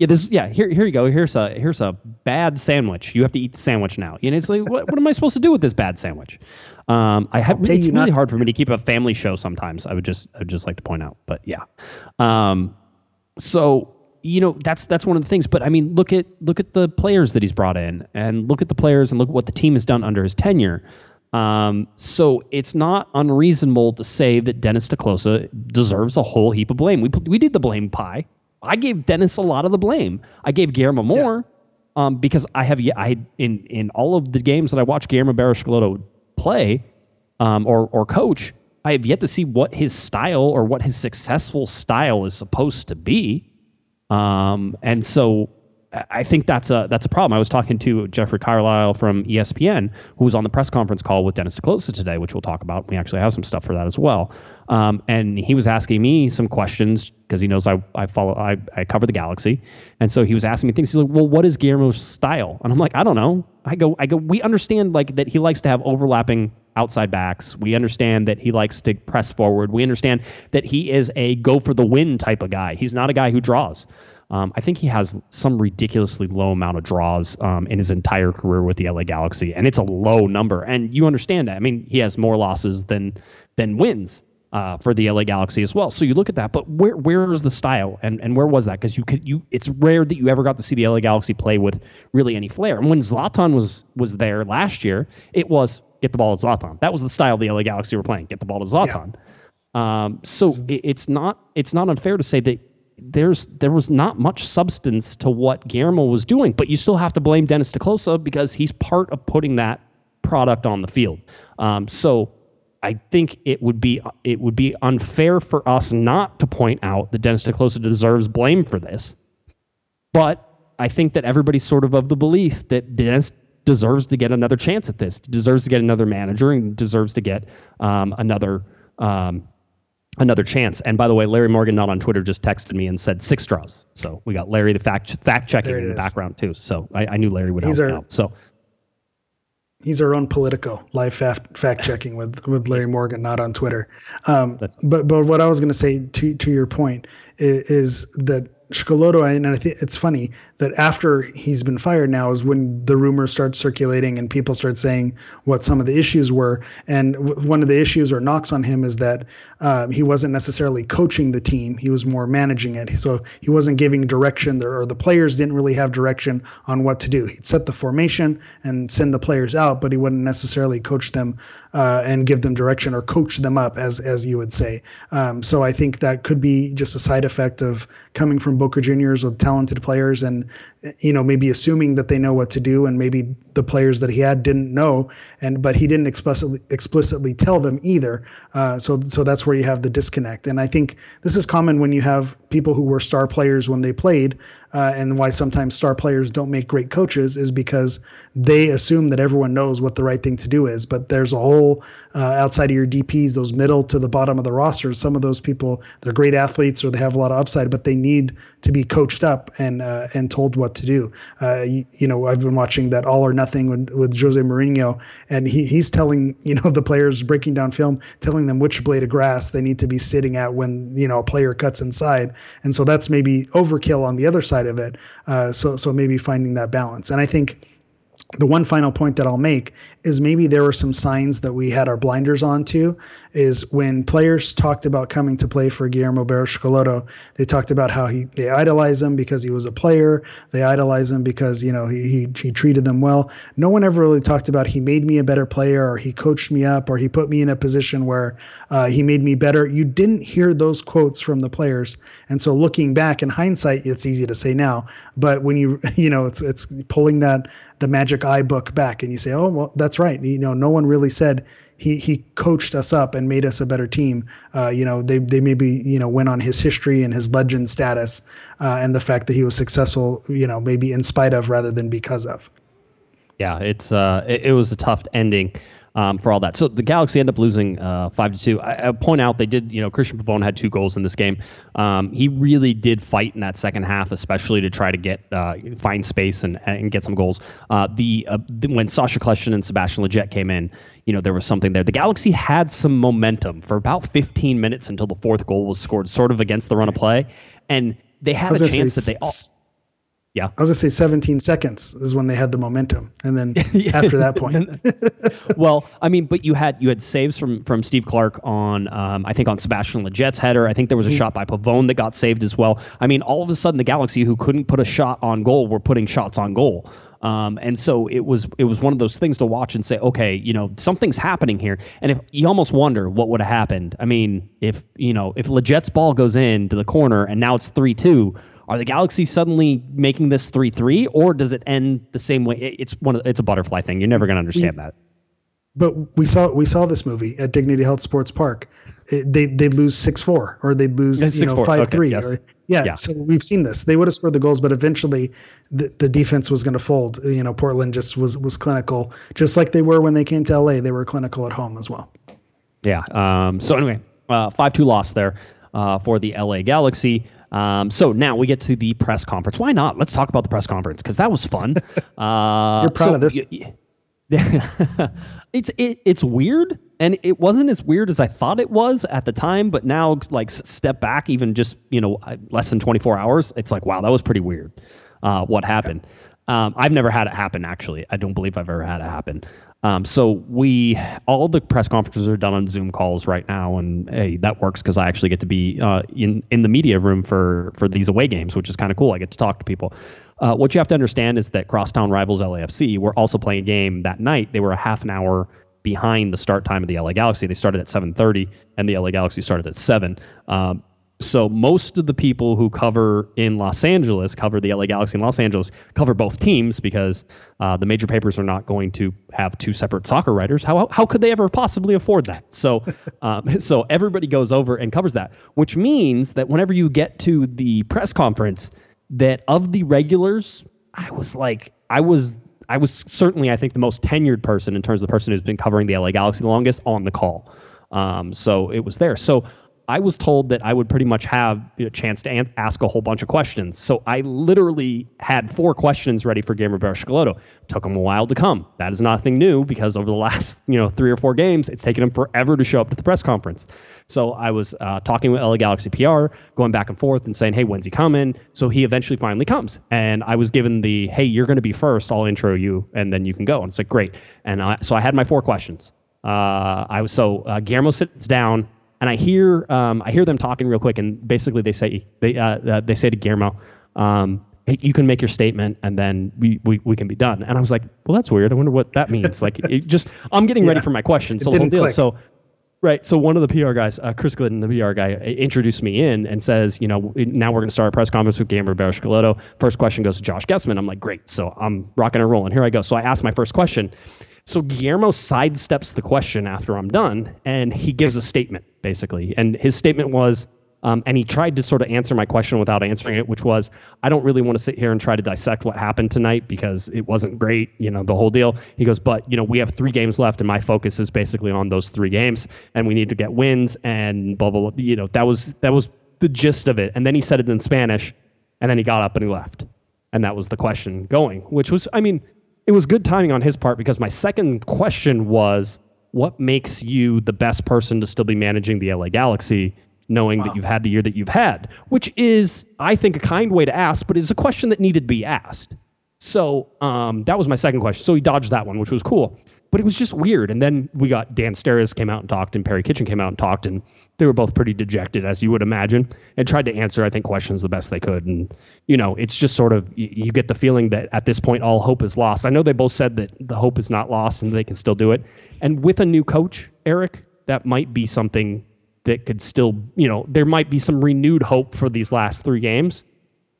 Yeah, this. Yeah, here, here you go. Here's a here's a bad sandwich. You have to eat the sandwich now. And it's like, what, what am I supposed to do with this bad sandwich? Um, I have. It's really hard for me to keep a family show sometimes. I would just, I would just like to point out. But yeah, um, so you know, that's that's one of the things. But I mean, look at look at the players that he's brought in, and look at the players, and look at what the team has done under his tenure. Um, so it's not unreasonable to say that Dennis Te Kloese deserves a whole heap of blame. We we did the blame pie. I gave Dennis a lot of the blame. I gave Guillermo more yeah. um, because I have I in in all of the games that I watched Guillermo Barros Schelotto play um, or or coach, I have yet to see what his style or what his successful style is supposed to be. Um, and so I think that's a that's a problem. I was talking to Jeffrey Carlisle from E S P N, who was on the press conference call with Dennis Te Kloese today, which we'll talk about. We actually have some stuff for that as well. Um, and he was asking me some questions because he knows I I follow I, I cover the Galaxy, and so he was asking me things. He's like, "Well, what is Guillermo's style?" And I'm like, "I don't know." I go, "I go. We understand like that he likes to have overlapping outside backs. We understand that he likes to press forward. We understand that he is a go for the win type of guy. He's not a guy who draws." Um, I think he has some ridiculously low amount of draws um, in his entire career with the L A Galaxy, and it's a low number. And you understand that. I mean, he has more losses than than wins uh, for the L A Galaxy as well. So you look at that, but where where is the style, and, and where was that? Because you could you it's rare that you ever got to see the L A Galaxy play with really any flair. And when Zlatan was was there last year, it was get the ball to Zlatan. That was the style the L A Galaxy were playing. Get the ball to Zlatan. Yeah. Um, so it, it's not it's not unfair to say that. There's there was not much substance to what Guillermo was doing, but you still have to blame Dennis Te Kloese because he's part of putting that product on the field. Um, so I think it would be it would be unfair for us not to point out that Dennis Te Kloese deserves blame for this. But I think that everybody's sort of of the belief that Dennis deserves to get another chance at this, deserves to get another manager, and deserves to get um, another. Um, Another chance. And by the way, Larry Morgan, not on Twitter, just texted me and said six draws. So we got Larry the fact fact checking in the background too. So I, I knew Larry would help out. So he's our own Politico live fact fact checking with with Larry Morgan, not on Twitter. Um, but but what I was going to say to to your point is, is that Schelotto, and I think it's funny that after he's been fired now is when the rumors start circulating and people start saying what some of the issues were. And w- one of the issues or knocks on him is that uh, he wasn't necessarily coaching the team. He was more managing it. So he wasn't giving direction there, or the players didn't really have direction on what to do. He'd set the formation and send the players out, but he wouldn't necessarily coach them uh, and give them direction or coach them up, as, as you would say. Um, so I think that could be just a side effect of coming from Boca Juniors with talented players and, you know, maybe assuming that they know what to do, and maybe the players that he had didn't know, and but he didn't explicitly explicitly tell them either. Uh, so so that's where you have the disconnect. And I think this is common when you have people who were star players when they played, uh, and why sometimes star players don't make great coaches is because they assume that everyone knows what the right thing to do is. But there's a whole uh, outside of your D Ps, those middle to the bottom of the roster, some of those people, they're great athletes or they have a lot of upside, but they need to be coached up and uh, and told what to do. Uh, you, you know, I've been watching that All or Nothing with, with Jose Mourinho, and he he's telling, you know, the players, breaking down film, telling them which blade of grass they need to be sitting at when, you know, a player cuts inside. And so that's maybe overkill on the other side of it. Uh, so so maybe finding that balance. And I think the one final point that I'll make is maybe there were some signs that we had our blinders on to, is when players talked about coming to play for Guillermo Barros Schelotto, they talked about how he they idolize him because he was a player. They idolize him because, you know, he, he he treated them well. No one ever really talked about he made me a better player, or he coached me up, or he put me in a position where uh, he made me better. You didn't hear those quotes from the players. And so looking back in hindsight, it's easy to say now, but when you, you know, it's it's pulling that the magic eye book back and you say, oh, well, that's right. You know, no one really said he he coached us up and made us a better team. Uh, you know, they they maybe, you know, went on his history and his legend status uh, and the fact that he was successful, you know, maybe in spite of rather than because of. Yeah, it's uh, it, it was a tough ending um, for all that. So the Galaxy end up losing uh, five to two. I, I point out they did, you know, Cristian Pavón had two goals in this game. Um, he really did fight in that second half, especially to try to get uh, find space and and get some goals. Uh, the, uh, the when Sasha Kljestan and Sebastian Lletget came in, you know, there was something there. The Galaxy had some momentum for about fifteen minutes until the fourth goal was scored, sort of against the run of play, and they had a chance that they all. Yeah, I was gonna say seventeen seconds is when they had the momentum, and then after that point. Well, I mean, but you had you had saves from from Steve Clark on, um, I think on Sebastian Lletget's header. I think there was a mm-hmm. shot by Pavone that got saved as well. I mean, all of a sudden the Galaxy, who couldn't put a shot on goal, were putting shots on goal. Um, and so it was it was one of those things to watch and say, okay, you know, something's happening here. And if you almost wonder what would have happened. I mean, if you know, if Lletget's ball goes into the corner and now it's three two. Are the Galaxy suddenly making this three three, or does it end the same way? It's one. It's a butterfly thing. You're never going to understand we, that. But we saw we saw this movie at Dignity Health Sports Park. It, they they'd lose six four, or they'd lose yeah, you six, know four. five okay, three. Yes. Or, yeah, yeah. So we've seen this. They would have scored the goals, but eventually the, the defense was going to fold. You know, Portland just was was clinical, just like they were when they came to L A. They were clinical at home as well. Yeah. Um. So anyway, uh, five two loss there uh, for the L A Galaxy. Um, so now we get to the press conference. Why not? Let's talk about the press conference, because that was fun. Uh, You're proud so, of this. Y- y- it's it, it's weird, and it wasn't as weird as I thought it was at the time. But now, like, step back, even just, you know, less than twenty-four hours, it's like, wow, that was pretty weird. Uh, what happened? Um, I've never had it happen. Actually, I don't believe I've ever had it happen. Um, so we, all the press conferences are done on Zoom calls right now, and hey, that works because I actually get to be uh, in in the media room for for these away games, which is kind of cool. I get to talk to people. Uh, what you have to understand is that crosstown rivals L A F C were also playing a game that night. They were a half an hour behind the start time of the L A Galaxy. They started at seven thirty, and the L A Galaxy started at seven. Um, so most of the people who cover in Los Angeles, cover the L A Galaxy in Los Angeles, cover both teams because uh, the major papers are not going to have two separate soccer writers. How how could they ever possibly afford that? So um, so everybody goes over and covers that, which means that whenever you get to the press conference, that of the regulars, I was like, I was I was certainly, I think, the most tenured person in terms of the person who's been covering the L A Galaxy the longest on the call. Um, so it was there. So I was told that I would pretty much have a chance to an- ask a whole bunch of questions. So I literally had four questions ready for Guillermo Barros Schelotto. Took him a while to come. That is nothing new, because over the last, you know, three or four games, it's taken him forever to show up to the press conference. So I was uh, talking with L A Galaxy P R, going back and forth and saying, hey, when's he coming? So he eventually finally comes. And I was given the, hey, you're going to be first. I'll intro you and then you can go. And it's like, great. And I, so I had my four questions. Uh, I was so uh, Guillermo sits down. And I hear um, I hear them talking real quick, and basically they say they uh, they say to Guillermo, um, hey, you can make your statement, and then we, we we can be done. And I was like, well, that's weird. I wonder what that means. Like, it just I'm getting yeah. ready for my question. So the whole deal. So right. So one of the P R guys, uh, Chris Glidden, the P R guy, introduced me in and says, you know, now we're going to start a press conference with Guillermo Barros Schelotto. First question goes to Josh Guesman. I'm like, great. So I'm rocking and rolling. Here I go. So I asked my first question. So Guillermo sidesteps the question after I'm done, and he gives a statement, basically. And his statement was, um, and he tried to sort of answer my question without answering it, which was, I don't really want to sit here and try to dissect what happened tonight because it wasn't great, you know, the whole deal. He goes, but, you know, we have three games left, and my focus is basically on those three games, and we need to get wins, and blah, blah, blah. You know, that was, that was the gist of it. And then he said it in Spanish, and then he got up and he left. And that was the question going, which was, I mean... It was good timing on his part, because my second question was, what makes you the best person to still be managing the L A Galaxy, knowing wow. that you've had the year that you've had? Which is, I think, a kind way to ask, but it's a question that needed to be asked. So um, that was my second question. So he dodged that one, which was cool. But it was just weird. And then we got Dan Steres came out and talked, and Perry Kitchen came out and talked, and they were both pretty dejected, as you would imagine, and tried to answer, I think, questions the best they could. And, you know, it's just sort of, you get the feeling that at this point, all hope is lost. I know they both said that the hope is not lost and they can still do it. And with a new coach, Eric, that might be something that could still, you know, there might be some renewed hope for these last three games.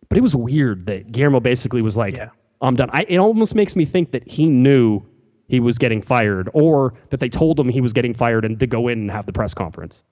But it was weird that Guillermo basically was like, yeah. I'm done. I, it almost makes me think that he knew he was getting fired, or that they told him he was getting fired and to go in and have the press conference.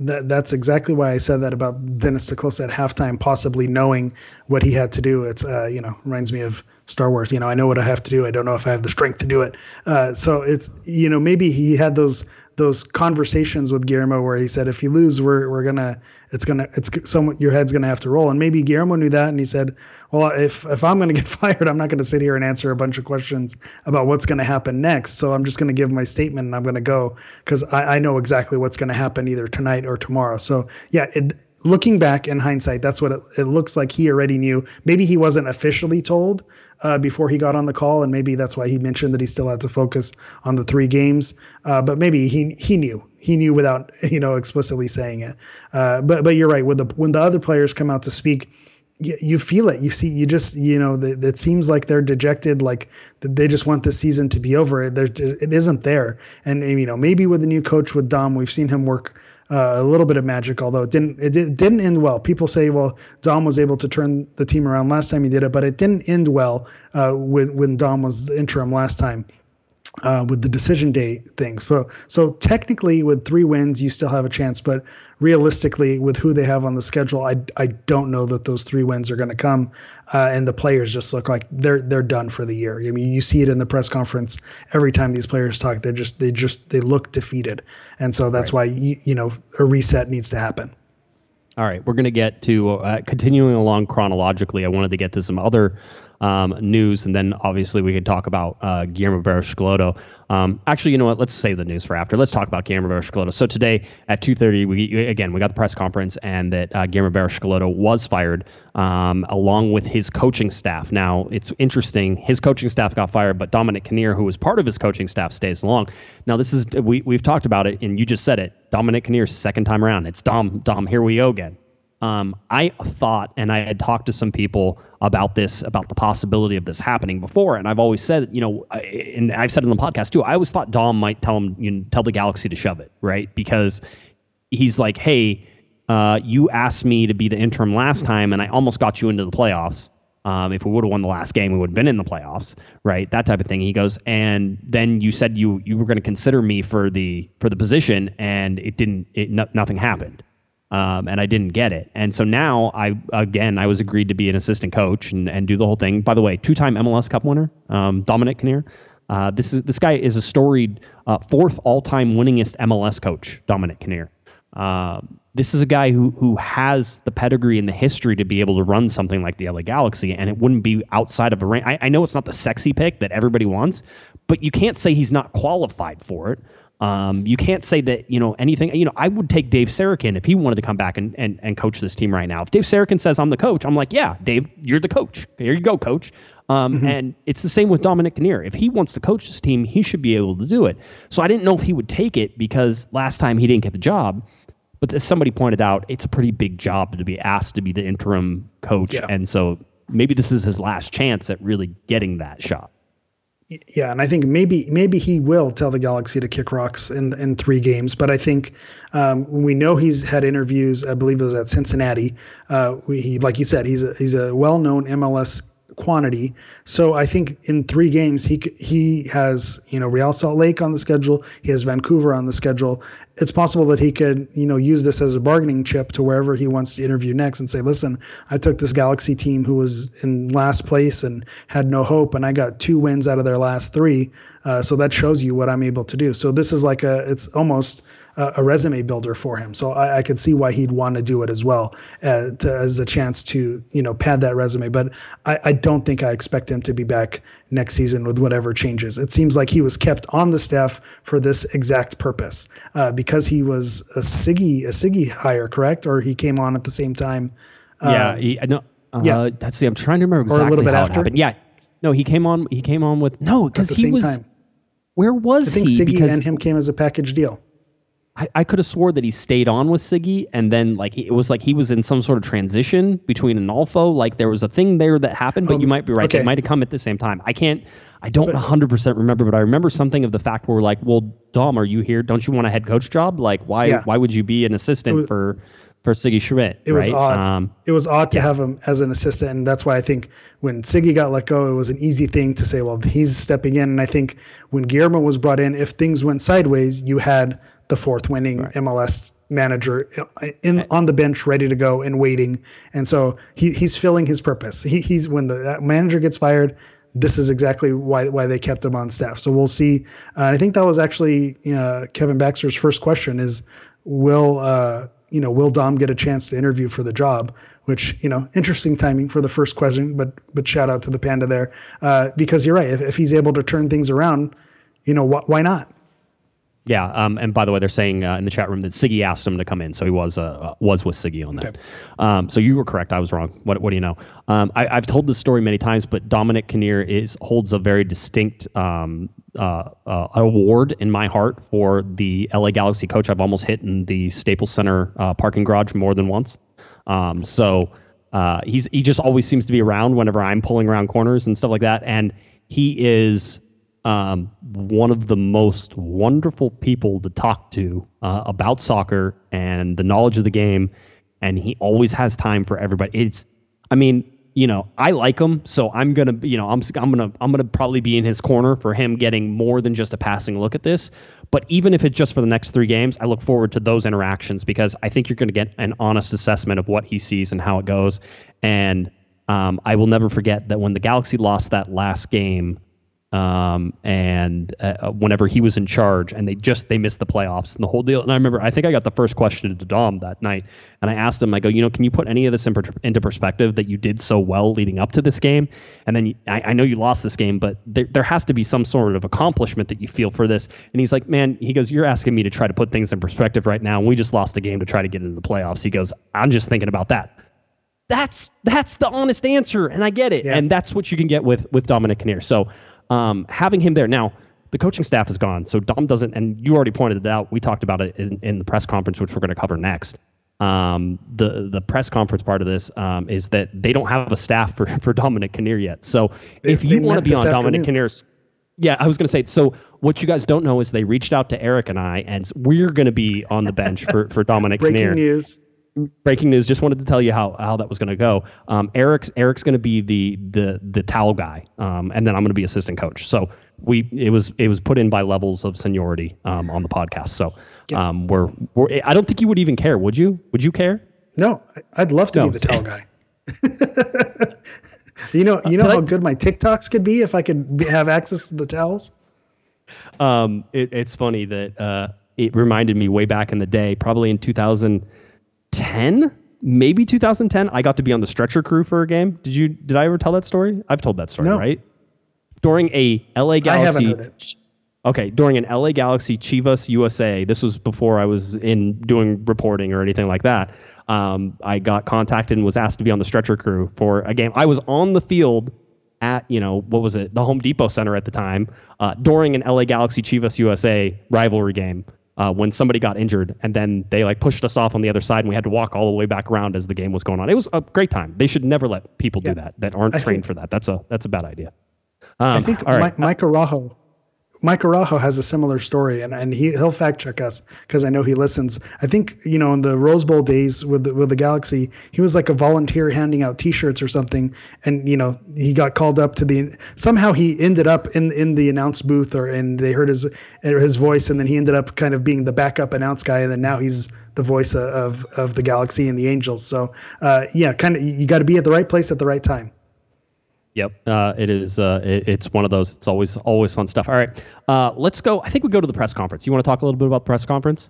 That, that's exactly why I said that about Dennis Te Kloese at halftime, possibly knowing what he had to do. It's, uh, you know, reminds me of Star Wars. You know, I know what I have to do. I don't know if I have the strength to do it. Uh, so it's, you know, maybe he had those, those conversations with Guillermo where he said, if you lose, we're, we're going to, it's going to, it's someone, your head's going to have to roll. And maybe Guillermo knew that. And he said, well, if, if I'm going to get fired, I'm not going to sit here and answer a bunch of questions about what's going to happen next. So I'm just going to give my statement and I'm going to go, because I, I know exactly what's going to happen either tonight or tomorrow. So yeah, it, looking back in hindsight, that's what it, it looks like he already knew. Maybe he wasn't officially told uh, before he got on the call, and maybe that's why he mentioned that he still had to focus on the three games. Uh, but maybe he he knew. He knew without, you know, explicitly saying it. Uh, but but you're right. When the when the other players come out to speak, you, you feel it. You see, you just, you know, the, it seems like they're dejected, like they just want this season to be over. They're, it isn't there. And, you know, maybe with the new coach, with Dom, we've seen him work Uh, a little bit of magic, although it didn't it, it didn't end well. People say, well, Dom was able to turn the team around last time he did it, but it didn't end well uh, when when Dom was the interim last time uh, with the decision day thing. So so technically, with three wins, you still have a chance, but realistically, with who they have on the schedule, I I don't know that those three wins are going to come. Uh, and the players just look like they're they're done for the year. I mean, you see it in the press conference every time these players talk. They're just they just they look defeated, and so that's right. why you, you know a reset needs to happen. All right, we're going to get to uh, continuing along chronologically. I wanted to get to some other um, news, and then obviously we could talk about uh, Guillermo Barros Schelotto. Um, actually, you know what? Let's save the news for after. Let's talk about Guillermo Barros Schelotto. So today at two thirty, we again we got the press conference, and that uh, Guillermo Barros Schelotto was fired um, along with his coaching staff. Now it's interesting. His coaching staff got fired, but Dominic Kinnear, who was part of his coaching staff, stays along. Now this is we we've talked about it, and you just said it. Dominic Kinnear's second time around. It's Dom. Dom. Here we go again. Um, I thought, and I had talked to some people about this, about the possibility of this happening before, and I've always said, you know, I, and I've said in the podcast too, I always thought Dom might tell him, you know, tell the Galaxy to shove it, right? Because he's like, hey, uh, you asked me to be the interim last time, and I almost got you into the playoffs. Um, if we would have won the last game, we would have been in the playoffs, right? That type of thing. He goes, and then you said you you were going to consider me for the for the position, and it didn't. It no, nothing happened. Um, and I didn't get it. And so now I, again, I was agreed to be an assistant coach and, and do the whole thing. By the way, two-time M L S Cup winner, um, Dominic Kinnear. Uh, this is, this guy is a storied uh, fourth all-time winningest M L S coach, Dominic Kinnear. Uh, This is a guy who who has the pedigree and the history to be able to run something like the L A Galaxy, and it wouldn't be outside of a range. I, I know it's not the sexy pick that everybody wants, but you can't say he's not qualified for it. Um, you can't say that, you know, anything. You know, I would take Dave Sarakin if he wanted to come back and, and, and coach this team right now. If Dave Sarakin says, I'm the coach, I'm like, yeah, Dave, you're the coach. Here you go, coach. Um, mm-hmm. And it's the same with Dominic Kinnear. If he wants to coach this team, he should be able to do it. So I didn't know if he would take it because last time he didn't get the job. But as somebody pointed out, it's a pretty big job to be asked to be the interim coach. Yeah. And so maybe this is his last chance at really getting that shot. Yeah, and I think maybe maybe he will tell the Galaxy to kick rocks in in three games. But I think um, we know he's had interviews. I believe it was at Cincinnati. Uh, we, he, like you said, he's a, he's a well-known M L S quantity. So I think in three games he he has you know Real Salt Lake on the schedule. He has Vancouver on the schedule. It's possible that he could, you know, use this as a bargaining chip to wherever he wants to interview next and say, listen, I took this Galaxy team who was in last place and had no hope, and I got two wins out of their last three. Uh, so that shows you what I'm able to do. So this is like a, it's almost a, a resume builder for him. So I, I could see why he'd want to do it as well uh, to, as a chance to, you know, pad that resume. But I, I don't think I expect him to be back next season with whatever changes. It seems like he was kept on the staff for this exact purpose uh, because he was a Sigi, a Sigi hire, correct? Or he came on at the same time. Uh, yeah. He, no, uh, yeah. That's the, I'm trying to remember exactly or a little bit how after. It happened. Yeah. No, he came on, he came on with, no, because he was, time. Where was he? I think he? Sigi because and him came as a package deal. I, I could have swore that he stayed on with Sigi, and then like it was like he was in some sort of transition between Anolfo. Like there was a thing there that happened, but um, you might be right. Okay. They might have come at the same time. I can't. I don't one hundred percent remember, but I remember something of the fact where we're like, well, Dom, are you here? Don't you want a head coach job? Like why? Yeah. Why would you be an assistant was, for for Sigi Schmid? It right? was odd. Um, it was odd to yeah. have him as an assistant, and that's why I think when Sigi got let go, it was an easy thing to say, well, he's stepping in. And I think when Guillermo was brought in, if things went sideways, you had the fourth winning right. M L S manager in on the bench, ready to go and waiting. And so he he's filling his purpose. He he's when the manager gets fired, this is exactly why why they kept him on staff. So we'll see. Uh, I think that was actually uh, Kevin Baxter's first question: is will uh, you know will Dom get a chance to interview for the job? Which, you know, interesting timing for the first question, but but shout out to the Panda there uh, because you're right. If, if he's able to turn things around, you know wh- why not? Yeah, um, and by the way, they're saying uh, in the chat room that Sigi asked him to come in, so he was uh, was with Sigi on that. Okay. Um, so you were correct; I was wrong. What what do you know? Um, I, I've told this story many times, but Dominic Kinnear is holds a very distinct um, uh, uh, award in my heart for the L A Galaxy coach I've almost hit in the Staples Center uh, parking garage more than once. Um, so uh, he's he just always seems to be around whenever I'm pulling around corners and stuff like that, and he is. Um, one of the most wonderful people to talk to uh, about soccer and the knowledge of the game, and he always has time for everybody. It's, I mean, you know, I like him, so I'm gonna, you know, I'm I'm gonna I'm gonna probably be in his corner for him getting more than just a passing look at this. But even if it's just for the next three games, I look forward to those interactions because I think you're gonna get an honest assessment of what he sees and how it goes. And um, I will never forget that when the Galaxy lost that last game. Um, and uh, whenever he was in charge and they just, they missed the playoffs and the whole deal. And I remember, I think I got the first question to Dom that night and I asked him, I go, you know, can you put any of this in per- into perspective that you did so well leading up to this game? And then you, I, I know you lost this game, but there, there has to be some sort of accomplishment that you feel for this. And he's like, man, he goes, you're asking me to try to put things in perspective right now. And we just lost the game to try to get into the playoffs. He goes, I'm just thinking about that. That's, that's the honest answer. And I get it. Yeah. And that's what you can get with, with Dominic Kinnear. So, Um, having him there now, the coaching staff is gone, so Dom doesn't. And you already pointed it out. We talked about it in, in the press conference, which we're going to cover next. Um, the the press conference part of this um, is that they don't have a staff for, for Dominic Kinnear yet. So they, if you want to be on afternoon. Dominic Kinnear's, yeah, I was going to say. So what you guys don't know is they reached out to Eric and I, and we're going to be on the bench for for Dominic Breaking Kinnear. Breaking news. Breaking news. Just wanted to tell you how, how that was going to go. Um, Eric's Eric's going to be the the the towel guy, um, and then I'm going to be assistant coach. So we it was it was put in by levels of seniority um, on the podcast. So um, we're we're I don't think you would even care, would you? Would you care? No, I'd love to no. be the towel guy. you know you know uh, how I, good my TikToks could be if I could have access to the towels. Um, it, it's funny that uh, it reminded me way back in the day, probably in two thousand. two thousand ten, maybe two thousand ten, I got to be on the stretcher crew for a game. Did you? Did I ever tell that story? I've told that story, no. right? During a L A Galaxy... I haven't heard it. Okay, during an L A Galaxy Chivas U S A, this was before I was in doing reporting or anything like that, um, I got contacted and was asked to be on the stretcher crew for a game. I was on the field at, you know, what was it, the Home Depot Center at the time, uh, during an L A Galaxy Chivas U S A rivalry game uh, when somebody got injured, and then they like pushed us off on the other side and we had to walk all the way back around as the game was going on. It was a great time. They should never let people yeah. do that that aren't I trained think, for that. That's a that's a bad idea. Um, I think all right. Mike, Mike Araujo. Mike Araujo has a similar story, and, and he, he'll fact check us because I know he listens. I think, you know, in the Rose Bowl days with the, with the Galaxy, he was like a volunteer handing out T-shirts or something, and, you know, he got called up to the – somehow he ended up in in the announce booth, or and they heard his his voice, and then he ended up kind of being the backup announce guy, and then now he's the voice of, of the Galaxy and the Angels. So, uh, yeah, kind of you got to be at the right place at the right time. Yep, uh, it is. Uh, it, it's one of those. It's always, always fun stuff. All right, uh, let's go. I think we go to the press conference. You want to talk a little bit about the press conference?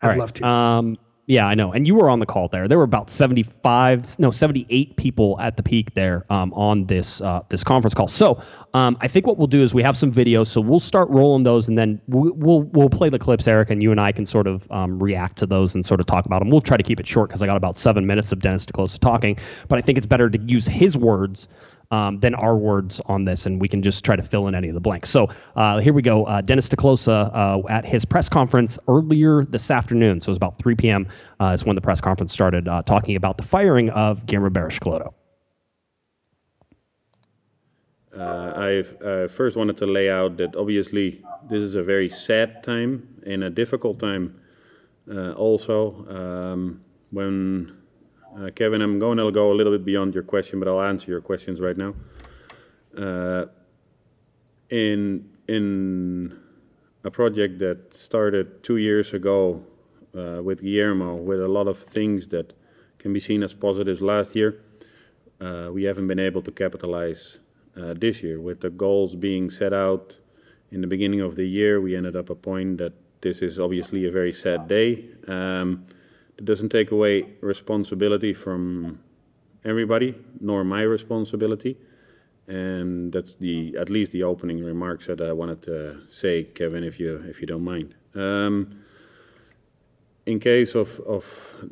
I'd right. love to. Um, yeah, I know. And you were on the call there. There were about seventy-five, no, seventy-eight people at the peak there um, on this uh, this conference call. So um, I think what we'll do is we have some videos. So we'll start rolling those, and then we'll we'll, we'll play the clips, Eric, and you and I can sort of um, react to those and sort of talk about them. We'll try to keep it short because I got about seven minutes of Dennis Te Kloese talking, but I think it's better to use his words Um, than our words on this, and we can just try to fill in any of the blanks. So uh, here we go. Uh, Dennis Te Kloese uh, at his press conference earlier this afternoon, so it was about three p.m. Uh, is when the press conference started, uh, talking about the firing of Guillermo Barros Schelotto. Uh, I uh, first wanted to lay out that obviously this is a very sad time and a difficult time uh, also. Um, when... Uh, Kevin, I'm going to go a little bit beyond your question, but I'll answer your questions right now. Uh, in in a project that started two years ago uh, with Guillermo, with a lot of things that can be seen as positives last year, uh, we haven't been able to capitalize uh, this year. With the goals being set out in the beginning of the year, we ended up a point that this is obviously a very sad day. Um, It doesn't take away responsibility from everybody, nor my responsibility. And that's the at least the opening remarks that I wanted to say, Kevin, if you if you don't mind. Um, in case of, of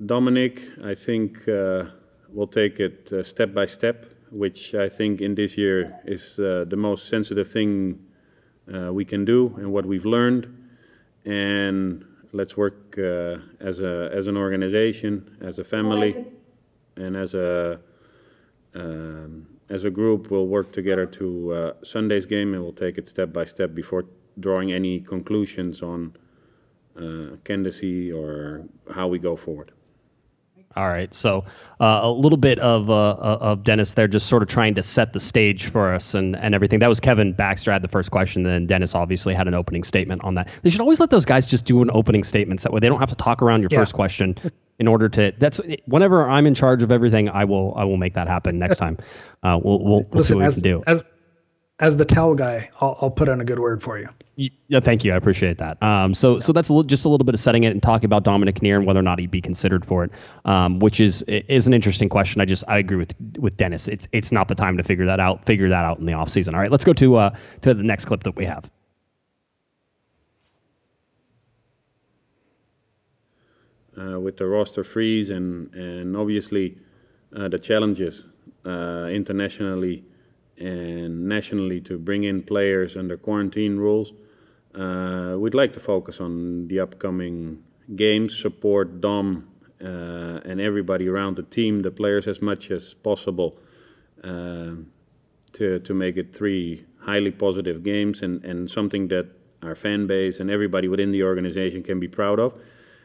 Dominic, I think uh, we'll take it uh, step by step, which I think in this year is uh, the most sensitive thing uh, we can do and what we've learned. And let's work uh, as a as an organization, as a family, and as a um, as a group. We'll work together to uh, Sunday's game, and we'll take it step by step before drawing any conclusions on uh, candidacy or how we go forward. All right, so uh, a little bit of uh, of Dennis there, just sort of trying to set the stage for us and, and everything. That was Kevin Baxter had the first question, then Dennis obviously had an opening statement on that. They should always let those guys just do an opening statement, that way they don't have to talk around your yeah. first question. In order to, that's whenever I'm in charge of everything, I will I will make that happen next time. Uh, we'll we'll, we'll Listen, see what as, we can do. As, As the towel guy, I'll, I'll put on a good word for you. Yeah, thank you. I appreciate that. Um, so, so that's a little, just a little bit of setting it and talking about Dominic Kinnear and whether or not he'd be considered for it, um, which is is an interesting question. I just I agree with with Dennis. It's it's not the time to figure that out. Figure that out in the off season. All right, let's go to uh, to the next clip that we have. Uh, with the roster freeze and and obviously uh, the challenges uh, internationally and nationally to bring in players under quarantine rules, uh, we'd like to focus on the upcoming games, support Dom uh, and everybody around the team, the players, as much as possible uh, to, to make it three highly positive games and, and something that our fan base and everybody within the organization can be proud of.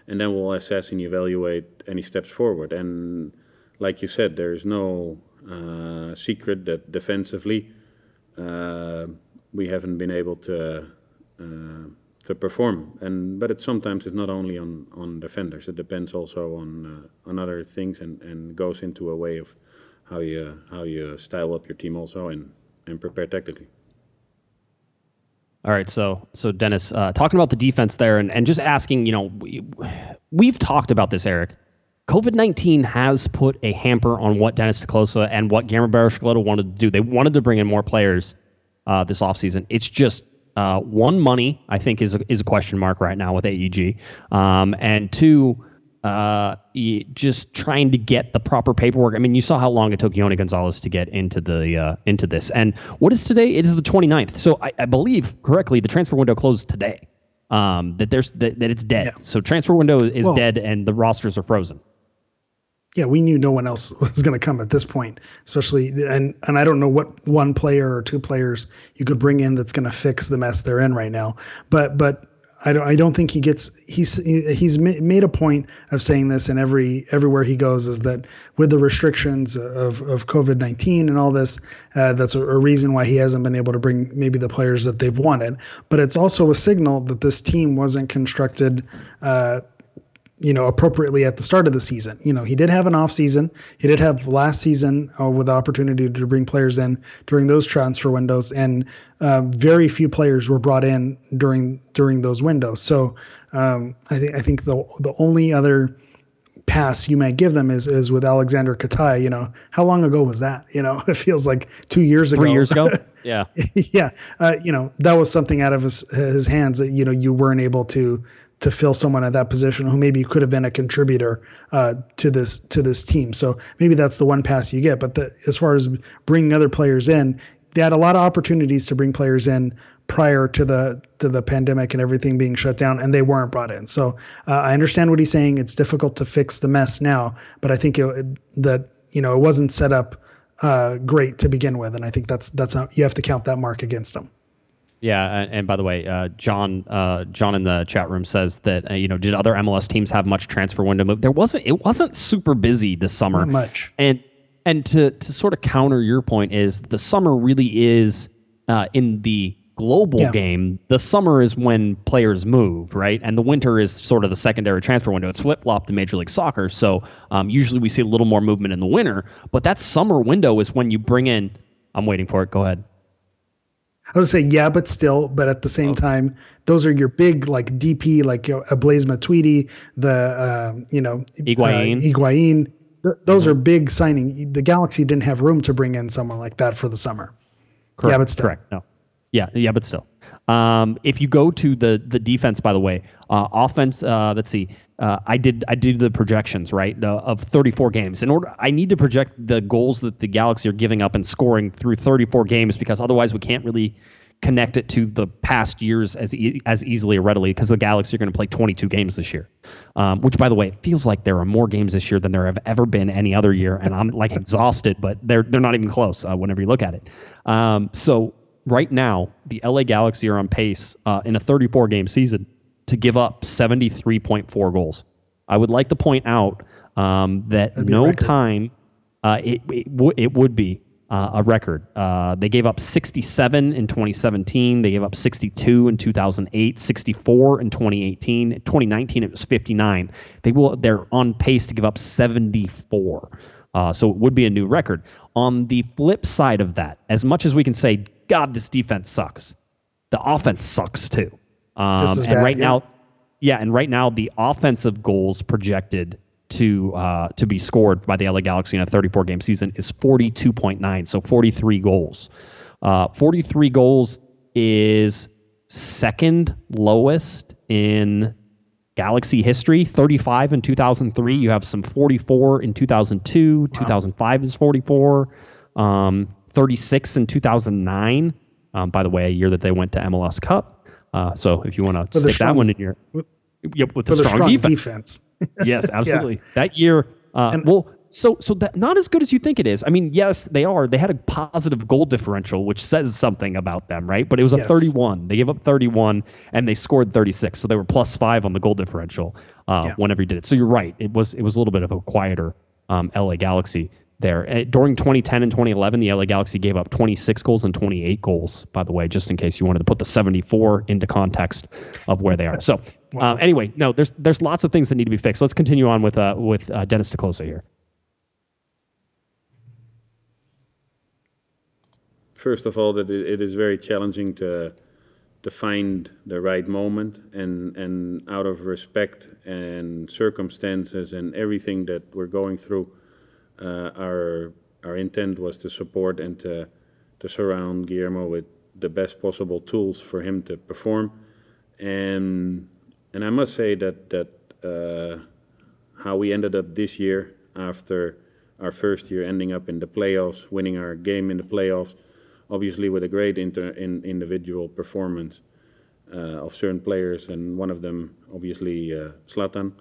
And then we'll assess and evaluate any steps forward. And like you said, there is no... Uh, secret that defensively uh, we haven't been able to uh, to perform, and but it sometimes it's not only on on defenders. It depends also on uh, on other things, and, and goes into a way of how you how you style up your team also and and prepare tactically. All right, so so Dennis, uh, talking about the defense there, and and just asking, you know, we, we've talked about this, Eric. COVID nineteen has put a hamper on what Dennis Te Kloese and what Guillermo Barros Schelotto wanted to do. They wanted to bring in more players uh, this offseason. It's just, uh, one, money, I think, is a, is a question mark right now with A E G. Um, and two, uh, just trying to get the proper paperwork. I mean, you saw how long it took Yonah Gonzalez to get into the uh, into this. And what is today? It is the twenty-ninth. So I, I believe, correctly, the transfer window closed today. Um, that there's that, that it's dead. Yeah. So transfer window is well, dead, and the rosters are frozen. Yeah, we knew no one else was going to come at this point, especially, and and I don't know what one player or two players you could bring in that's going to fix the mess they're in right now. But but I don't I don't think he gets he's he's made a point of saying this, and every everywhere he goes is that with the restrictions of of COVID nineteen and all this, uh, that's a, a reason why he hasn't been able to bring maybe the players that they've wanted. But it's also a signal that this team wasn't constructed, Uh, you know, appropriately at the start of the season. You know, he did have an off season. He did have last season uh, with the opportunity to bring players in during those transfer windows, and uh, very few players were brought in during during those windows. So um, I think I think the the only other pass you might give them is is with Alexander Katai. You know, how long ago was that? You know, it feels like two years Three ago. Three years ago. Yeah. yeah. Uh, you know, that was something out of his his hands that, you know, you weren't able to. to fill someone at that position who maybe could have been a contributor uh, to this to this team. So maybe that's the one pass you get. But the, as far as bringing other players in, they had a lot of opportunities to bring players in prior to the to the pandemic and everything being shut down, and they weren't brought in. So uh, I understand what he's saying. It's difficult to fix the mess now, but I think it, that you know it wasn't set up uh, great to begin with, and I think that's that's not, you have to count that mark against them. Yeah, and, and by the way, uh, John uh, John in the chat room says that uh, you know, did other M L S teams have much transfer window move? There wasn't. It wasn't super busy this summer. Not much. And and to to sort of counter your point is the summer really is uh, in the global yeah. game. The summer is when players move, right? And the winter is sort of the secondary transfer window. It's flip flopped to Major League Soccer, so um, usually we see a little more movement in the winter. But that summer window is when you bring in. I'm waiting for it. Go ahead. I would say, yeah, but still, but at the same oh. time, those are your big, like, D P, like, you know, Blaise Matuidi, the, uh, you know, Higuain. Uh, Higuain. Th- those mm-hmm. are big signing. The Galaxy didn't have room to bring in someone like that for the summer. Correct. Yeah, but still. Correct. No. Yeah, yeah, but still. Um, if you go to the the defense, by the way, uh, offense. Uh, let's see. Uh, I did I did the projections right uh, of thirty-four games. In order, I need to project the goals that the Galaxy are giving up and scoring through thirty-four games, because otherwise we can't really connect it to the past years as e- as easily or readily, because the Galaxy are going to play twenty-two games this year, um, which, by the way, feels like there are more games this year than there have ever been any other year, and I'm like exhausted, but they're they're not even close uh, whenever you look at it. Um, so. Right now, the L A Galaxy are on pace uh, in a thirty-four game season to give up seventy-three point four goals. I would like to point out um, that no time uh, it it, w- it would be uh, a record. Uh, they gave up sixty-seven in twenty seventeen. They gave up sixty-two in two thousand eight, sixty-four in twenty eighteen. In twenty nineteen, it was fifty-nine. They will. They're on pace to give up seventy-four. Uh, so it would be a new record. On the flip side of that, as much as we can say, God, this defense sucks, the offense sucks too. Um, and bad, right yeah. now, yeah, and right now the offensive goals projected to uh, to be scored by the L A Galaxy in a thirty-four game season is forty-two point nine, so forty-three goals. Uh, forty-three goals is second lowest in Galaxy history. Thirty-five in two thousand three. You have some forty-four in two thousand two. Wow. two thousand five is forty-four. Um, thirty-six in two thousand nine. Um, by the way, a year that they went to M L S Cup. Uh, so if you want to stick strong, that one in your with, yep, with, with a strong, strong defense. defense. Yes, absolutely. Yeah. That year, uh, and, well, so so that not as good as you think it is. I mean, yes, they are. They had a positive goal differential, which says something about them, right? But it was a yes. thirty-one. They gave up thirty-one, and they scored thirty-six. So they were plus five on the goal differential uh, yeah. whenever you did it. So you're right. It was it was a little bit of a quieter um, L A Galaxy there. Uh, during twenty ten and twenty eleven, the L A Galaxy gave up twenty-six goals and twenty-eight goals, by the way, just in case you wanted to put the seventy-four into context of where they are. So wow. um, anyway, no, there's there's lots of things that need to be fixed. Let's continue on with uh, with uh, Dennis Te Kloese here. First of all, that it is very challenging to to find the right moment, and, and out of respect and circumstances and everything that we're going through, uh, our our intent was to support and to to surround Guillermo with the best possible tools for him to perform. And and I must say that that uh, how we ended up this year after our first year ending up in the playoffs, winning our game in the playoffs, obviously with a great inter in individual performance uh, of certain players, and one of them obviously uh, Zlatan.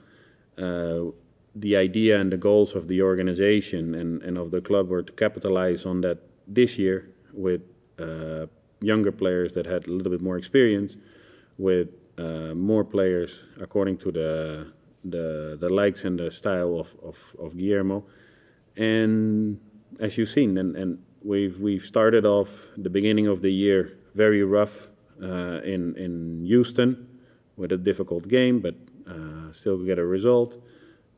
Uh, the idea and the goals of the organization and, and of the club were to capitalize on that this year with uh, younger players that had a little bit more experience, with uh, more players according to the, the, the likes and the style of, of, of Guillermo. And as you've seen, and, and we've we've started off the beginning of the year very rough uh, in in Houston with a difficult game, but uh, still we get a result.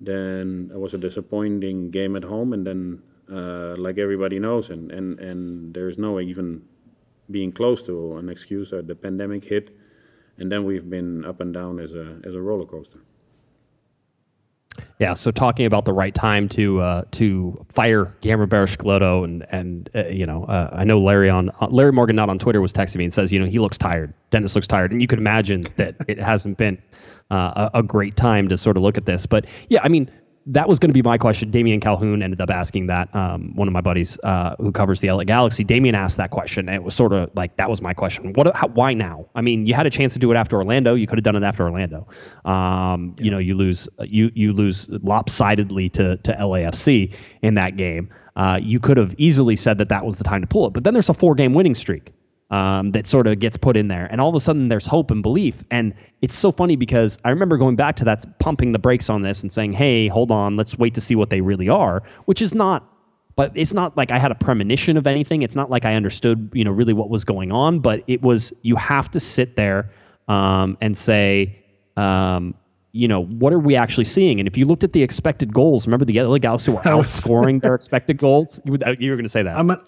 Then it was a disappointing game at home, and then uh, like everybody knows, and and and there's no even being close to an excuse, or the pandemic hit, and then we've been up and down as a as a roller coaster. Yeah, so talking about the right time to uh, to fire Guillermo Barros Schelotto, and and uh, you know, uh, I know Larry on uh, Larry Morgan, not on Twitter, was texting me and says, you know, he looks tired. Dennis looks tired, and you can imagine that it hasn't been uh, a, a great time to sort of look at this. But yeah, I mean, that was going to be my question. Damian Calhoun ended up asking that. Um, one of my buddies uh, who covers the L A Galaxy, Damian asked that question, and it was sort of like, that was my question. What? How, why now? I mean, you had a chance to do it after Orlando. You could have done it after Orlando. Um, yeah. You know, you lose you you lose lopsidedly to to L A F C in that game. Uh, you could have easily said that that was the time to pull it. But then there's a four-game winning streak um, that sort of gets put in there, and all of a sudden there's hope and belief. And it's so funny because I remember going back to that, pumping the brakes on this and saying, hey, hold on, let's wait to see what they really are, which is not, but it's not like I had a premonition of anything. It's not like I understood, you know, really what was going on, but it was, you have to sit there, um, and say, um, you know, what are we actually seeing? And if you looked at the expected goals, remember the L A Galaxy were outscoring their expected goals. You, you were going to say that. I'm a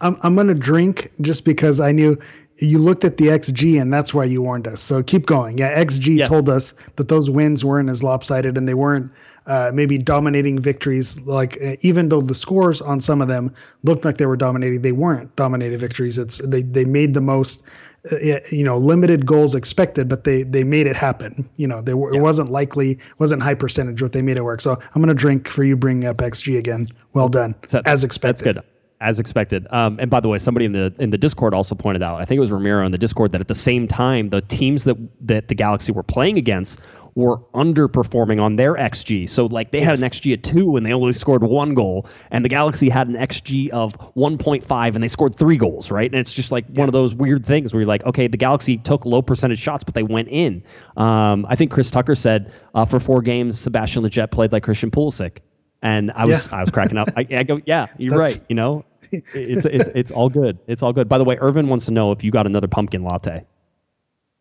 I'm I'm gonna drink just because I knew you looked at the X G and that's why you warned us. So keep going. Yeah, X G yes. told us that those wins weren't as lopsided and they weren't uh, maybe dominating victories. Like uh, even though the scores on some of them looked like they were dominating, they weren't dominated victories. It's they they made the most, uh, you know, limited goals expected, but they they made it happen. You know, they were, yeah. it wasn't likely, wasn't high percentage, but they made it work. So I'm gonna drink for you bringing up X G again. Well done, so, as expected. That's good. As expected. Um, and by the way, somebody in the in the Discord also pointed out, I think it was Ramiro in the Discord, that at the same time, the teams that that the Galaxy were playing against were underperforming on their X G. So like they yes. had an X G of two and they only scored one goal, and the Galaxy had an X G of one point five and they scored three goals, right? And it's just like yeah. one of those weird things where you're like, okay, the Galaxy took low percentage shots, but they went in. Um, I think Chris Tucker said uh, for four games, Sebastian Lletget played like Christian Pulisic. And I was, yeah. I was cracking up. I, I go, yeah, you're That's, right. You know, it's, it's, it's all good. It's all good. By the way, Irvin wants to know if you got another pumpkin latte.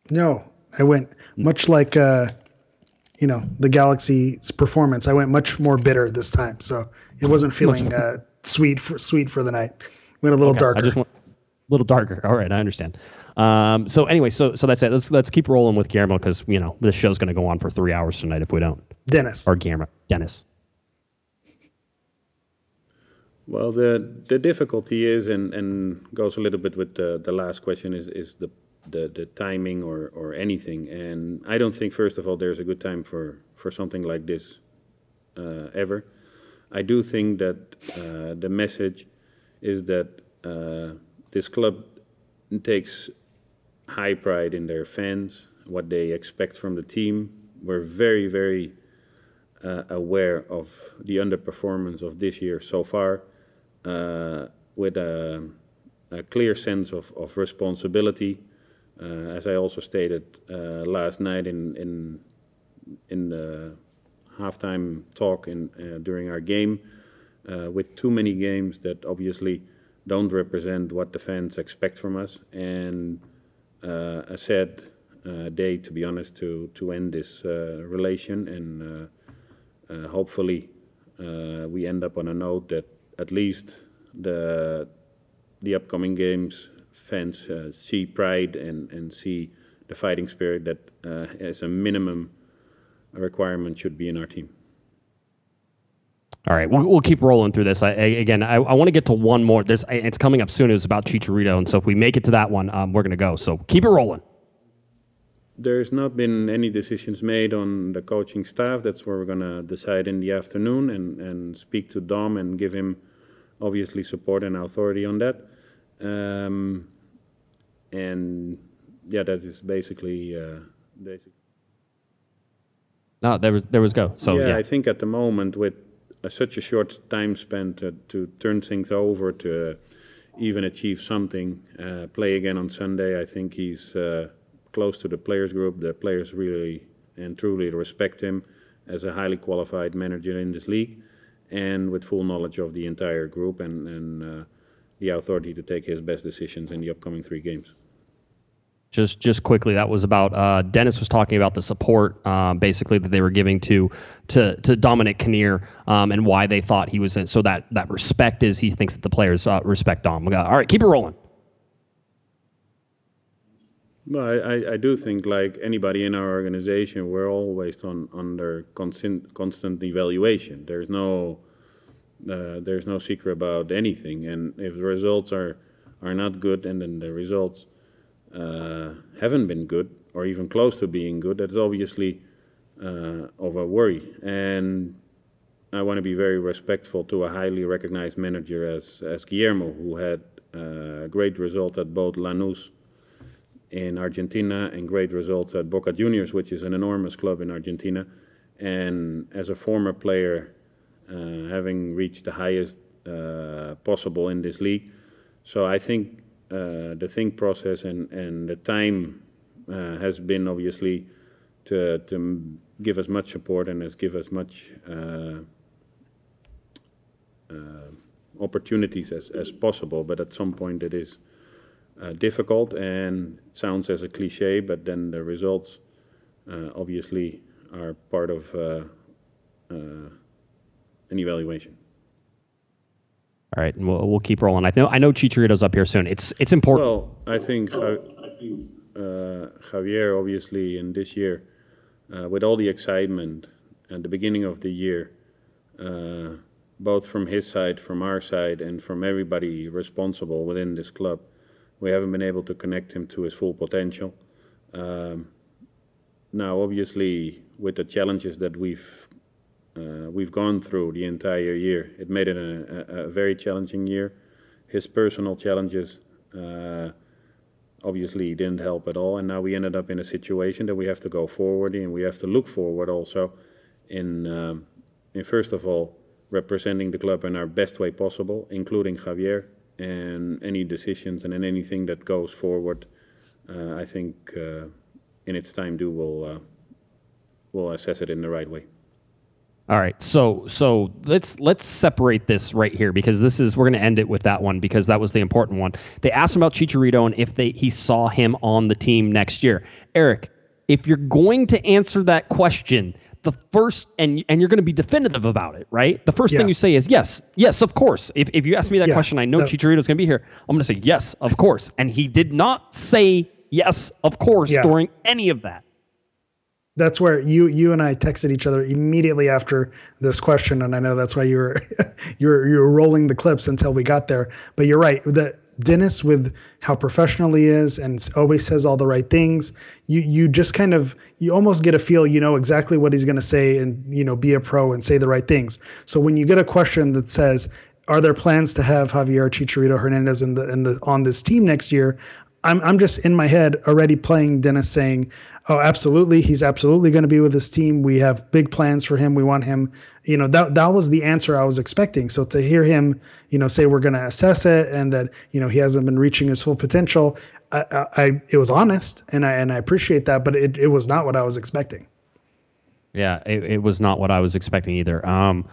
No, I went much like, uh, you know, the Galaxy's performance. I went much more bitter this time. So it wasn't feeling uh, sweet for sweet for the night. Went a little okay, darker. I just want, a little darker. All right. I understand. Um, so anyway, so so that's it. Let's let's keep rolling with Guillermo because, you know, this show's going to go on for three hours tonight if we don't. Dennis. Or Guillermo. Dennis. Well, the the difficulty is, and, and goes a little bit with the, the last question, is, is the, the, the timing or, or anything. And I don't think, first of all, there's a good time for, for something like this uh, ever. I do think that uh, the message is that uh, this club takes high pride in their fans, what they expect from the team. We're very, very uh, aware of the underperformance of this year so far. Uh, with a, a clear sense of, of responsibility, uh, as I also stated uh, last night in in, in the halftime talk in, uh, during our game, uh, with too many games that obviously don't represent what the fans expect from us, and uh, a sad uh, day, to be honest, to, to end this uh, relation, and uh, uh, hopefully uh, we end up on a note that at least the the upcoming games fans uh, see pride and, and see the fighting spirit that, uh, as a minimum, a requirement should be in our team. All right, we'll, we'll keep rolling through this. I, again, I, I want to get to one more. There's, it's coming up soon. It was about Chicharito, and so if we make it to that one, um, we're going to go. So keep it rolling. There's not been any decisions made on the coaching staff. That's where we're going to decide in the afternoon and, and speak to Dom and give him, obviously, support and authority on that. Um, and, yeah, that is basically... Uh, basically. No, there was, there was go. So yeah, yeah, I think at the moment, with uh, such a short time spent to, to turn things over, to uh, even achieve something, uh, play again on Sunday, I think he's... Uh, close to the players group. The players really and truly respect him as a highly qualified manager in this league, and with full knowledge of the entire group and, and uh, the authority to take his best decisions in the upcoming three games. Just just quickly, that was about, uh, Dennis was talking about the support, uh, basically, that they were giving to to, to Dominic Kinnear, um, and why they thought he was in. So that, that respect is, he thinks that the players uh, respect Dom. All right, keep it rolling. Well, I, I do think, like anybody in our organization, we're always on, under constant, constant evaluation. There's no, uh, there's no secret about anything. And if the results are, are not good, and then the results uh, haven't been good, or even close to being good, that's obviously uh, of a worry. And I want to be very respectful to a highly recognized manager as, as Guillermo, who had uh, great results at both Lanús in Argentina and great results at Boca Juniors, which is an enormous club in Argentina. And as a former player, uh, having reached the highest uh, possible in this league. So I think uh, the think process and, and the time uh, has been obviously to, to give us much support and has given us much uh, uh, opportunities as, as possible. But at some point it is Uh, difficult, and it sounds as a cliche, but then the results uh, obviously are part of uh, uh, an evaluation. All right, and we'll, we'll keep rolling. I know I know Chicharito's up here soon. It's it's important. Well, I think uh, Javier, obviously, in this year, uh, with all the excitement at the beginning of the year, uh, both from his side, from our side, and from everybody responsible within this club, we haven't been able to connect him to his full potential. Um, now, obviously, with the challenges that we've uh, we've gone through the entire year, it made it a, a very challenging year. His personal challenges uh, obviously didn't help at all, and now we ended up in a situation that we have to go forward, and we have to look forward also in, um, in first of all, representing the club in our best way possible, including Javier, and any decisions and in anything that goes forward, uh, I think uh, in its time due we'll, uh, we'll assess it in the right way. All right, so so let's let's separate this right here, because this is, we're going to end it with that one, because that was the important one. They asked him about Chicharito and if they he saw him on the team next year. Eric, if you're going to answer that question, the first, and and you're going to be definitive about it, right? The first yeah. thing you say is yes, yes, of course. If if you ask me that yeah. question, I know no. Chicharito's going to be here. I'm going to say yes, of course. And he did not say yes, of course, yeah. during any of that. That's where you you and I texted each other immediately after this question, and I know that's why you were you were you were rolling the clips until we got there. But you're right. The Dennis, with how professional he is and always says all the right things, you you just kind of, you almost get a feel, you know exactly what he's going to say, and, you know, be a pro and say the right things. So when you get a question that says, are there plans to have Javier Chicharito Hernandez in the in the on this team next year, I'm I'm just in my head already playing Dennis saying, oh, absolutely, he's absolutely going to be with this team. We have big plans for him. We want him. You know, that that was the answer I was expecting. So to hear him, you know, say we're going to assess it and that, you know, he hasn't been reaching his full potential, I, I, I it was honest, and I and I appreciate that, but it, it was not what I was expecting. Yeah, it, it was not what I was expecting either. Um,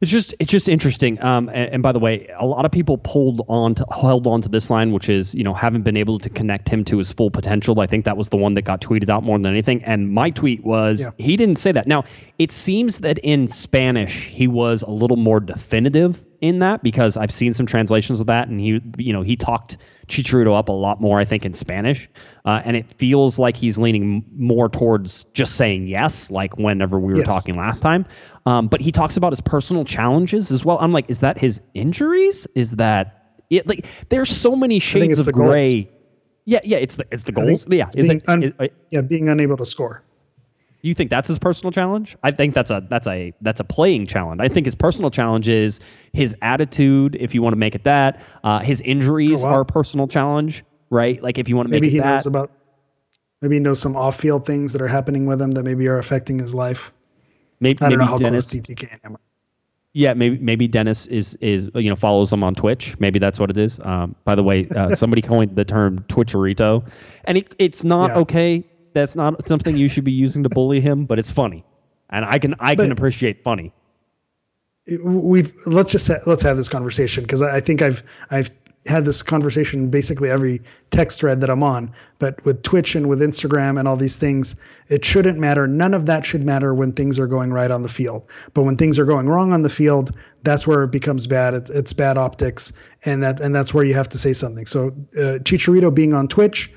It's just it's just interesting. Um, and, and by the way, a lot of people pulled on to, held on to this line, which is, you know, haven't been able to connect him to his full potential. I think that was the one that got tweeted out more than anything. And my tweet was, yeah. he didn't say that. Now, it seems that in Spanish, he was a little more definitive in that, because I've seen some translations of that, and he, you know, he talked Chicharito up a lot more, I think, in Spanish, uh, and it feels like he's leaning more towards just saying yes, like whenever we were yes. talking last time. Um, but he talks about his personal challenges as well. I'm like, is that his injuries? Is that it? Like, there's so many shades of gray. Goals. Yeah, yeah, it's the it's the goals. It's yeah, is being it, un- is, uh, yeah, being unable to score. You think that's his personal challenge? I think that's a that's a that's a playing challenge. I think his personal challenge is his attitude, if you want to make it that. Uh, his injuries oh, wow. are a personal challenge, right? Like if you want to make maybe it that. Maybe he knows about. Maybe he knows some off-field things that are happening with him that maybe are affecting his life. Maybe I don't maybe know how Dennis, close T T K and him are. Yeah, maybe maybe Dennis is is you know follows them on Twitch. Maybe that's what it is. Um, by the way, uh, somebody coined the term Twitcherito, and it it's not yeah. okay. That's not something you should be using to bully him, but it's funny, and I can I but can appreciate funny. We've let's just ha- let's have this conversation because I think I've I've had this conversation basically every text thread that I'm on. But with Twitch and with Instagram and all these things, it shouldn't matter. None of that should matter when things are going right on the field. But when things are going wrong on the field, that's where it becomes bad. It's, it's bad optics, and that and that's where you have to say something. So uh, Chicharito being on Twitch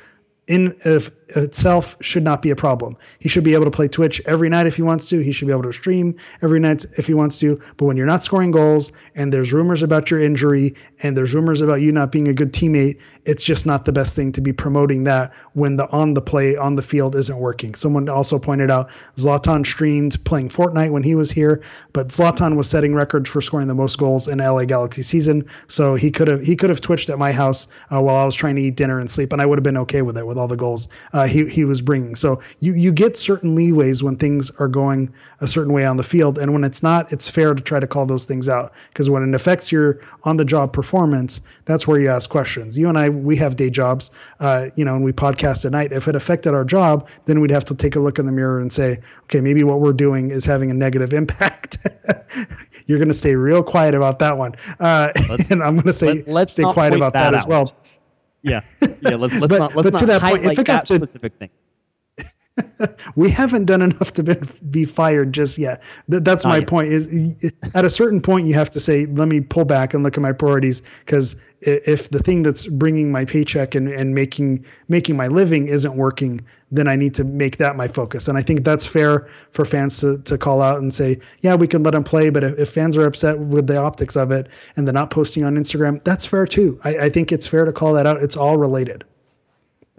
in of itself should not be a problem. He should be able to play Twitch every night if he wants to. He should be able to stream every night if he wants to. But when you're not scoring goals and there's rumors about your injury and there's rumors about you not being a good teammate, it's just not the best thing to be promoting that when the on the play on the field isn't working. Someone also pointed out Zlatan streamed playing Fortnite when he was here, but Zlatan was setting records for scoring the most goals in L A Galaxy season. So he could have he could have twitched at my house uh, while I was trying to eat dinner and sleep, and I would have been okay with it with all the goals Uh, he he was bringing. So you you get certain leeways when things are going a certain way on the field, and when it's not, it's fair to try to call those things out, because when it affects your on the job performance, that's where you ask questions. You and I, we have day jobs, uh, you know, and we podcast at night. If it affected our job, then we'd have to take a look in the mirror and say, okay, maybe what we're doing is having a negative impact. You're going to stay real quiet about that one, uh, and I'm going to say let, let's stay quiet about that, that as well. Yeah, yeah. Let's let's but, not let's not that highlight point, if that to, specific thing. We haven't done enough to be, be fired just yet. Th- that's not my yet. point. Is at a certain point you have to say, let me pull back and look at my priorities, because if the thing that's bringing my paycheck and, and making making my living isn't working, then I need to make that my focus. And I think that's fair for fans to, to call out and say, yeah, we can let them play. But if, if fans are upset with the optics of it and they're not posting on Instagram, that's fair too. I, I think it's fair to call that out. It's all related.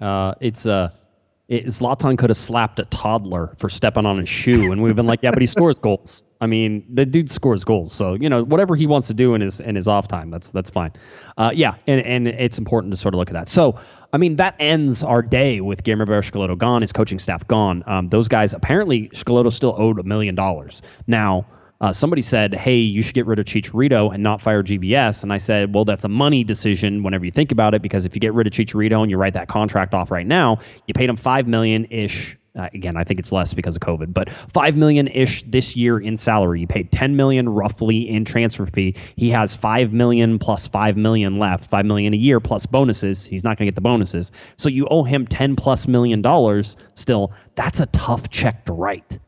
Uh, it's uh, it, Zlatan could have slapped a toddler for stepping on his shoe. And we've been like, yeah, but he scores goals. I mean, the dude scores goals. So, you know, whatever he wants to do in his in his off time, that's that's fine. Uh, yeah, and, and it's important to sort of look at that. So, I mean, that ends our day with Guillermo Barros Schelotto gone, his coaching staff gone. Um, those guys, apparently, Schelotto still owed a million dollars. Now, uh, somebody said, hey, you should get rid of Chicharito and not fire G B S. And I said, well, that's a money decision whenever you think about it, because if you get rid of Chicharito and you write that contract off right now, you paid him five million-ish. Uh, again, I think it's less because of COVID, but five million-ish this year in salary. You paid ten million roughly in transfer fee. He has five million plus five million left, five million a year plus bonuses. He's not going to get the bonuses. So you owe him ten plus million dollars still. That's a tough check to write.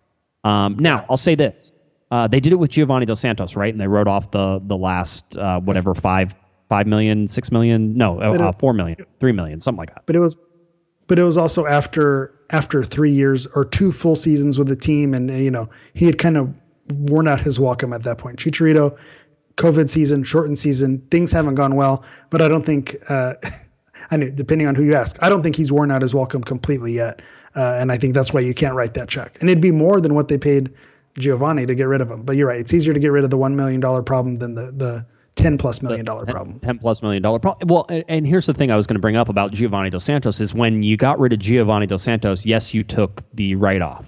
Um, now, I'll say this. Uh, they did it with Giovanni Dos Santos, right? And they wrote off the the last, uh, whatever, five, five million, six million, no, uh, four million, three million, something like that. But it was, but it was also after... after three years or two full seasons with the team. And, you know, he had kind of worn out his welcome at that point. Chicharito, COVID season, shortened season, things haven't gone well, but I don't think, uh, I knew, depending on who you ask, I don't think he's worn out his welcome completely yet. Uh, and I think that's why you can't write that check. And it'd be more than what they paid Giovanni to get rid of him. But you're right. It's easier to get rid of the one million dollars problem than the, the, ten plus million dollar problem. ten plus million dollar problem. Well, and, and here's the thing I was going to bring up about Giovanni Dos Santos is when you got rid of Giovanni Dos Santos, yes, you took the write off.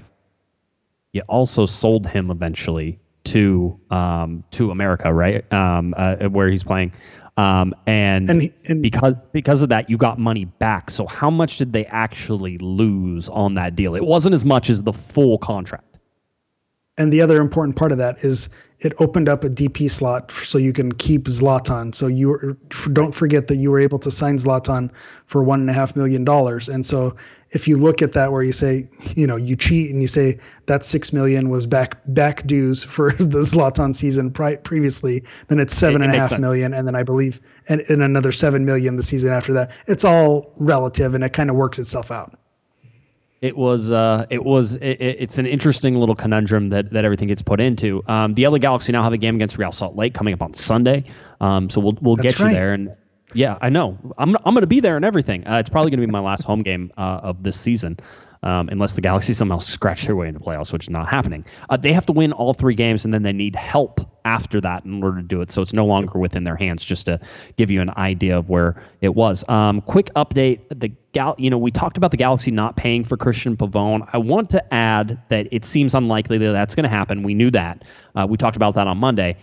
You also sold him eventually to um, to America, right? Um, uh, where he's playing, um, and, and, he, and because because of that, you got money back. So how much did they actually lose on that deal? It wasn't as much as the full contract. And the other important part of that is it opened up a D P slot so you can keep Zlatan. So you were, don't forget that you were able to sign Zlatan for one and a half million dollars. And so if you look at that where you say, you know, you cheat and you say that six million was back back dues for the Zlatan season pri- previously, then it's seven it, it and a half sense. million. And then I believe and, and another seven million the season after that. It's all relative and it kind of works itself out. It was, uh, it was, it, it's an interesting little conundrum that, that everything gets put into. Um, the L A Galaxy now have a game against Real Salt Lake coming up on Sunday. Um, so we'll, we'll That's get right. you there. And yeah, I know I'm, I'm going to be there and everything. Uh, it's probably going to be my last home game, uh, of this season. Um, unless the Galaxy somehow scratch their way into playoffs, which is not happening. Uh, they have to win all three games and then they need help after that in order to do it. So it's no longer within their hands, just to give you an idea of where it was. Um, quick update. The Gal- you know, we talked about the Galaxy not paying for Cristian Pavón. I want to add that it seems unlikely that that's going to happen. We knew that. Uh, we talked about that on Monday.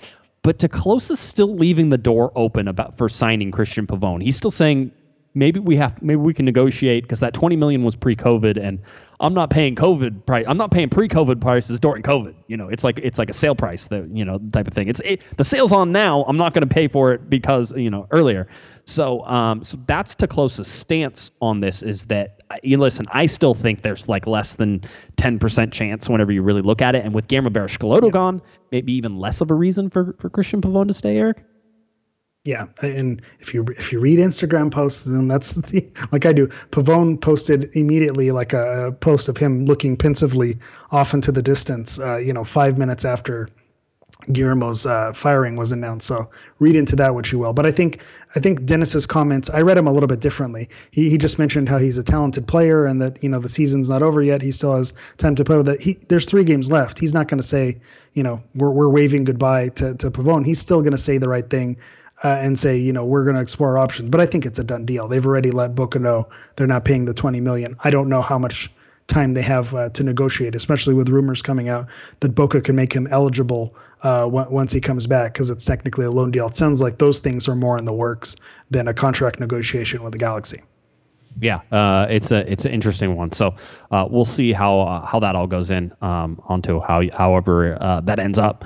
But Te Kloese is still leaving the door open about for signing Cristian Pavón. He's still saying, Maybe we have. Maybe we can negotiate because that twenty million dollars was pre-COVID, and I'm not paying COVID price. I'm not paying pre-COVID prices during COVID. You know, it's like it's like a sale price that you know type of thing. It's it, the sale's on now. I'm not going to pay for it because you know earlier. So um, so that's Te Kloese's stance on this is that you listen. I still think there's like less than ten percent chance whenever you really look at it, and with Guillermo Barros Schelotto yeah. gone, maybe even less of a reason for for Cristian Pavón to stay, Eric. Yeah, and if you if you read Instagram posts, then that's the thing. Like I do. Pavone posted immediately like a post of him looking pensively off into the distance, uh, you know, five minutes after Guillermo's uh, firing was announced. So read into that what you will. But I think I think Dennis's comments, I read him a little bit differently. He he just mentioned how he's a talented player and that, you know, the season's not over yet. He still has time to play with it. He, there's three games left. He's not going to say, you know, we're we're waving goodbye to, to Pavone. He's still going to say the right thing. Uh, and say, you know, we're going to explore options. But I think it's a done deal. They've already let Boca know they're not paying the twenty million dollars. I don't know how much time they have uh, to negotiate, especially with rumors coming out that Boca can make him eligible uh, w- once he comes back because it's technically a loan deal. It sounds like those things are more in the works than a contract negotiation with the Galaxy. Yeah, uh, it's a it's an interesting one. So uh, we'll see how uh, how that all goes in um, onto how however uh, that ends up.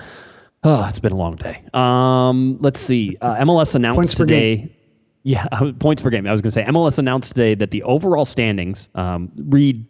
Oh, it's been a long day. Um, let's see. Uh, M L S announced points per today. Game. Yeah, points per game. I was going to say M L S announced today that the overall standings, um, read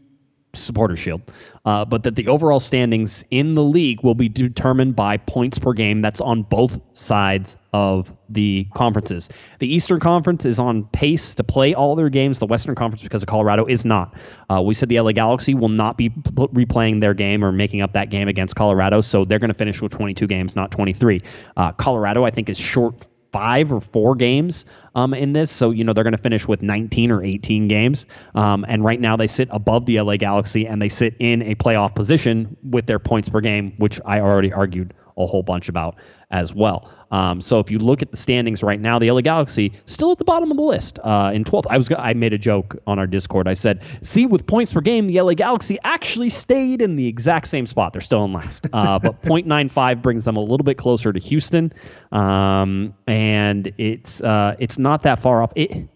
Supporter Shield, uh, but that the overall standings in the league will be determined by points per game. That's on both sides of the conferences. The Eastern Conference is on pace to play all their games. The Western Conference, because of Colorado, is not. Uh, we said the L A Galaxy will not be p- replaying their game or making up that game against Colorado, so they're going to finish with twenty-two games, not twenty-three. Uh, Colorado, I think, is short five or four games um, in this. So, you know, they're going to finish with nineteen or eighteen games. Um, and right now they sit above the L A Galaxy and they sit in a playoff position with their points per game, which I already argued a whole bunch about as well. Um, so if you look at the standings right now, the L A Galaxy still at the bottom of the list uh, in twelfth. I was I made a joke on our Discord. I said, see, with points per game, the L A Galaxy actually stayed in the exact same spot. They're still in last. Uh, but point nine five brings them a little bit closer to Houston. Um, and it's uh, it's not that far off. It,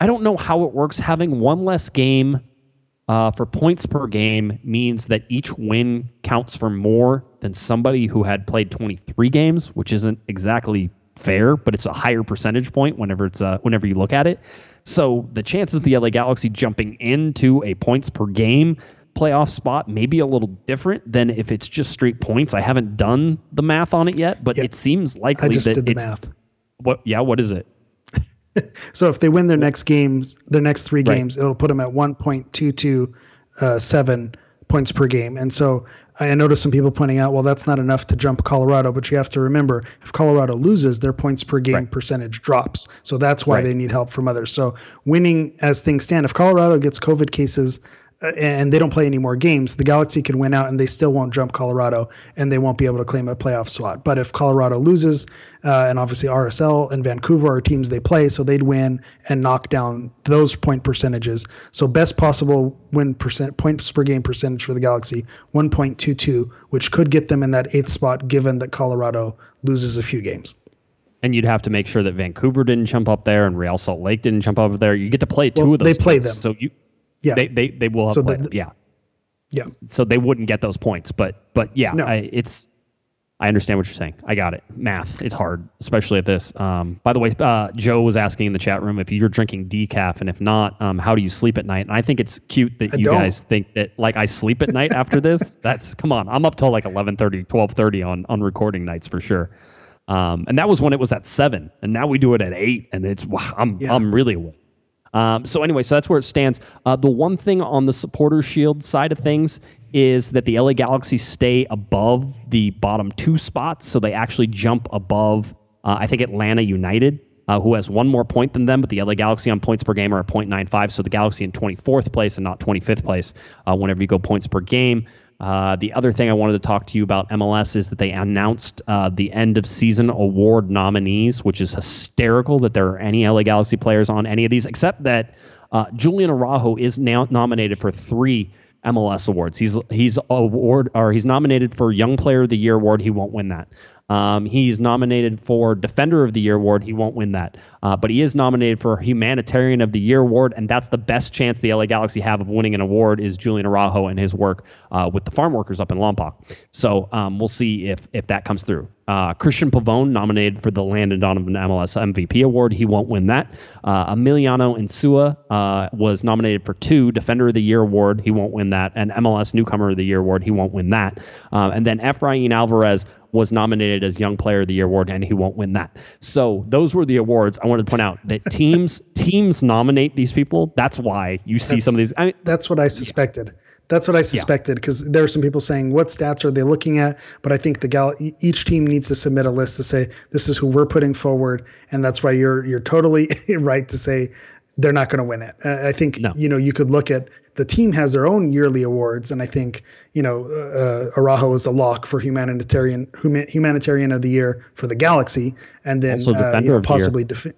I don't know how it works. Having one less game Uh, for points per game means that each win counts for more than somebody who had played twenty-three games, which isn't exactly fair, but it's a higher percentage point whenever it's uh, whenever you look at it. So the chances of the L A Galaxy jumping into a points per game playoff spot may be a little different than if it's just straight points. I haven't done the math on it yet, but yep. it seems likely I just that did the it's math. What? Yeah, what is it? So if they win their next games, their next three games, right. it'll put them at one point two two seven points per game. And so I noticed some people pointing out, well, that's not enough to jump Colorado. But you have to remember, if Colorado loses, their points per game right. percentage drops. So that's why right. they need help from others. So winning as things stand, if Colorado gets COVID cases and they don't play any more games, the Galaxy can win out and they still won't jump Colorado and they won't be able to claim a playoff slot. But if Colorado loses, uh, and obviously R S L and Vancouver are teams they play, so they'd win and knock down those point percentages. So best possible win percent points per game percentage for the Galaxy, one point two two, which could get them in that eighth spot given that Colorado loses a few games. And you'd have to make sure that Vancouver didn't jump up there and Real Salt Lake didn't jump up there. You get to play two well, of those. They play teams, them. So you... Yeah, they they they will have so played. The, yeah, Yeah. So they wouldn't get those points. But but yeah, no. I, it's. I understand what you're saying. I got it. Math. It's hard, especially at this. Um, by the way, uh, Joe was asking in the chat room if you're drinking decaf, and if not, um, how do you sleep at night? And I think it's cute that I you don't. guys think that, like, I sleep at night after this. That's, come on. I'm up till like eleven thirty, twelve thirty on, on recording nights for sure. Um, and that was when it was at seven, and now we do it at eight, and it's, wow, I'm, yeah. I'm really awake. Um, so anyway, so that's where it stands. Uh, the one thing on the supporter shield side of things is that the L A Galaxy stay above the bottom two spots, so they actually jump above, uh, I think, Atlanta United, uh, who has one more point than them, but the L A Galaxy on points per game are at point nine five, so the Galaxy in twenty-fourth place and not twenty-fifth place uh, whenever you go points per game. Uh, the other thing I wanted to talk to you about M L S is that they announced uh, the end-of-season award nominees, which is hysterical that there are any L A Galaxy players on any of these, except that uh, Julian Araujo is now nominated for three M L S awards. He's he's award or he's nominated for Young Player of the Year award. He won't win that. Um, he's nominated for Defender of the Year award. He won't win that. Uh, but he is nominated for Humanitarian of the Year award, and that's the best chance the L A Galaxy have of winning an award is Julian Araujo and his work uh, with the farm workers up in Lompoc. So um, we'll see if if that comes through. Uh, Cristian Pavón nominated for the Landon Donovan M L S M V P award. He won't win that. Uh, Emiliano Insua uh, was nominated for two Defender of the Year award. He won't win that. And M L S Newcomer of the Year award. He won't win that. Uh, and then Efrain Alvarez was nominated as Young Player of the Year award, and he won't win that. So those were the awards. I wanted to point out that teams teams nominate these people. That's why you see that's, some of these. I mean, that's what I suspected. Yeah. That's what I suspected, because yeah. there are some people saying, what stats are they looking at? But I think the gal- each team needs to submit a list to say, this is who we're putting forward. And that's why you're you're totally right to say they're not going to win it. Uh, I think, no. you know, you could look at the team has their own yearly awards. And I think, you know, uh, Araujo is a lock for humanitarian hum- humanitarian of the year for the Galaxy. And then uh, you know, possibly defend.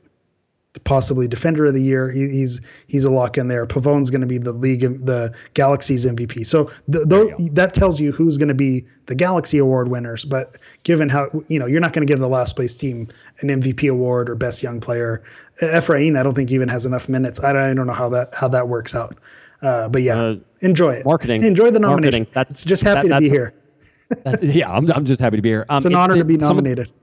possibly Defender of the Year. He, he's he's a lock in there. Pavon's going to be the league, the Galaxy's M V P. So th- th- that tells you who's going to be the Galaxy award winners. But given how, you know, you're not going to give the last place team an M V P award or best young player. Efrain, I don't think even has enough minutes. I don't, I don't know how that how that works out. Uh, but yeah, uh, enjoy it. Marketing. Enjoy the nomination. Marketing. That's it's just happy that, to be a, here. yeah, I'm I'm just happy to be here. Um, it's an it, honor it, to be nominated. Some,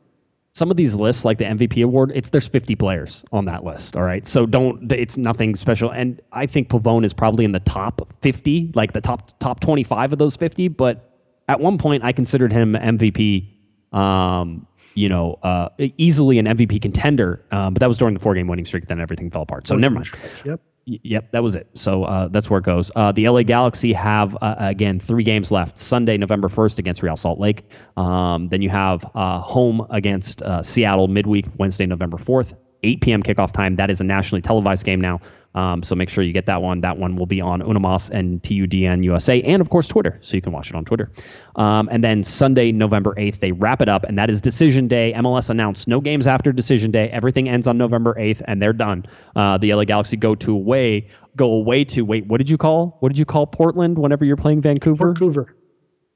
Some of these lists, like the M V P award, it's there's fifty players on that list, all right? So don't, it's nothing special. And I think Pavone is probably in the top fifty, like the top top twenty-five of those fifty. But at one point, I considered him M V P, um, you know, uh, easily an M V P contender. Um, but that was during the four-game winning streak. Then everything fell apart. So never mind. Yep. Yep, that was it. So uh, that's where it goes. Uh, the L A Galaxy have, uh, again, three games left. Sunday, November first against Real Salt Lake. Um, then you have uh, home against uh, Seattle midweek, Wednesday, November fourth, eight p.m. kickoff time. That is a nationally televised game now. Um, so make sure you get that one. That one will be on Unamas and T U D N U S A and, of course, Twitter. So you can watch it on Twitter. Um, and then Sunday, November eighth, they wrap it up. And that is Decision Day. M L S announced no games after Decision Day. Everything ends on November eighth, and they're done. Uh, the L A Galaxy go to away, go away to, wait, what did you call? What did you call Portland whenever you're playing Vancouver? Vancouver.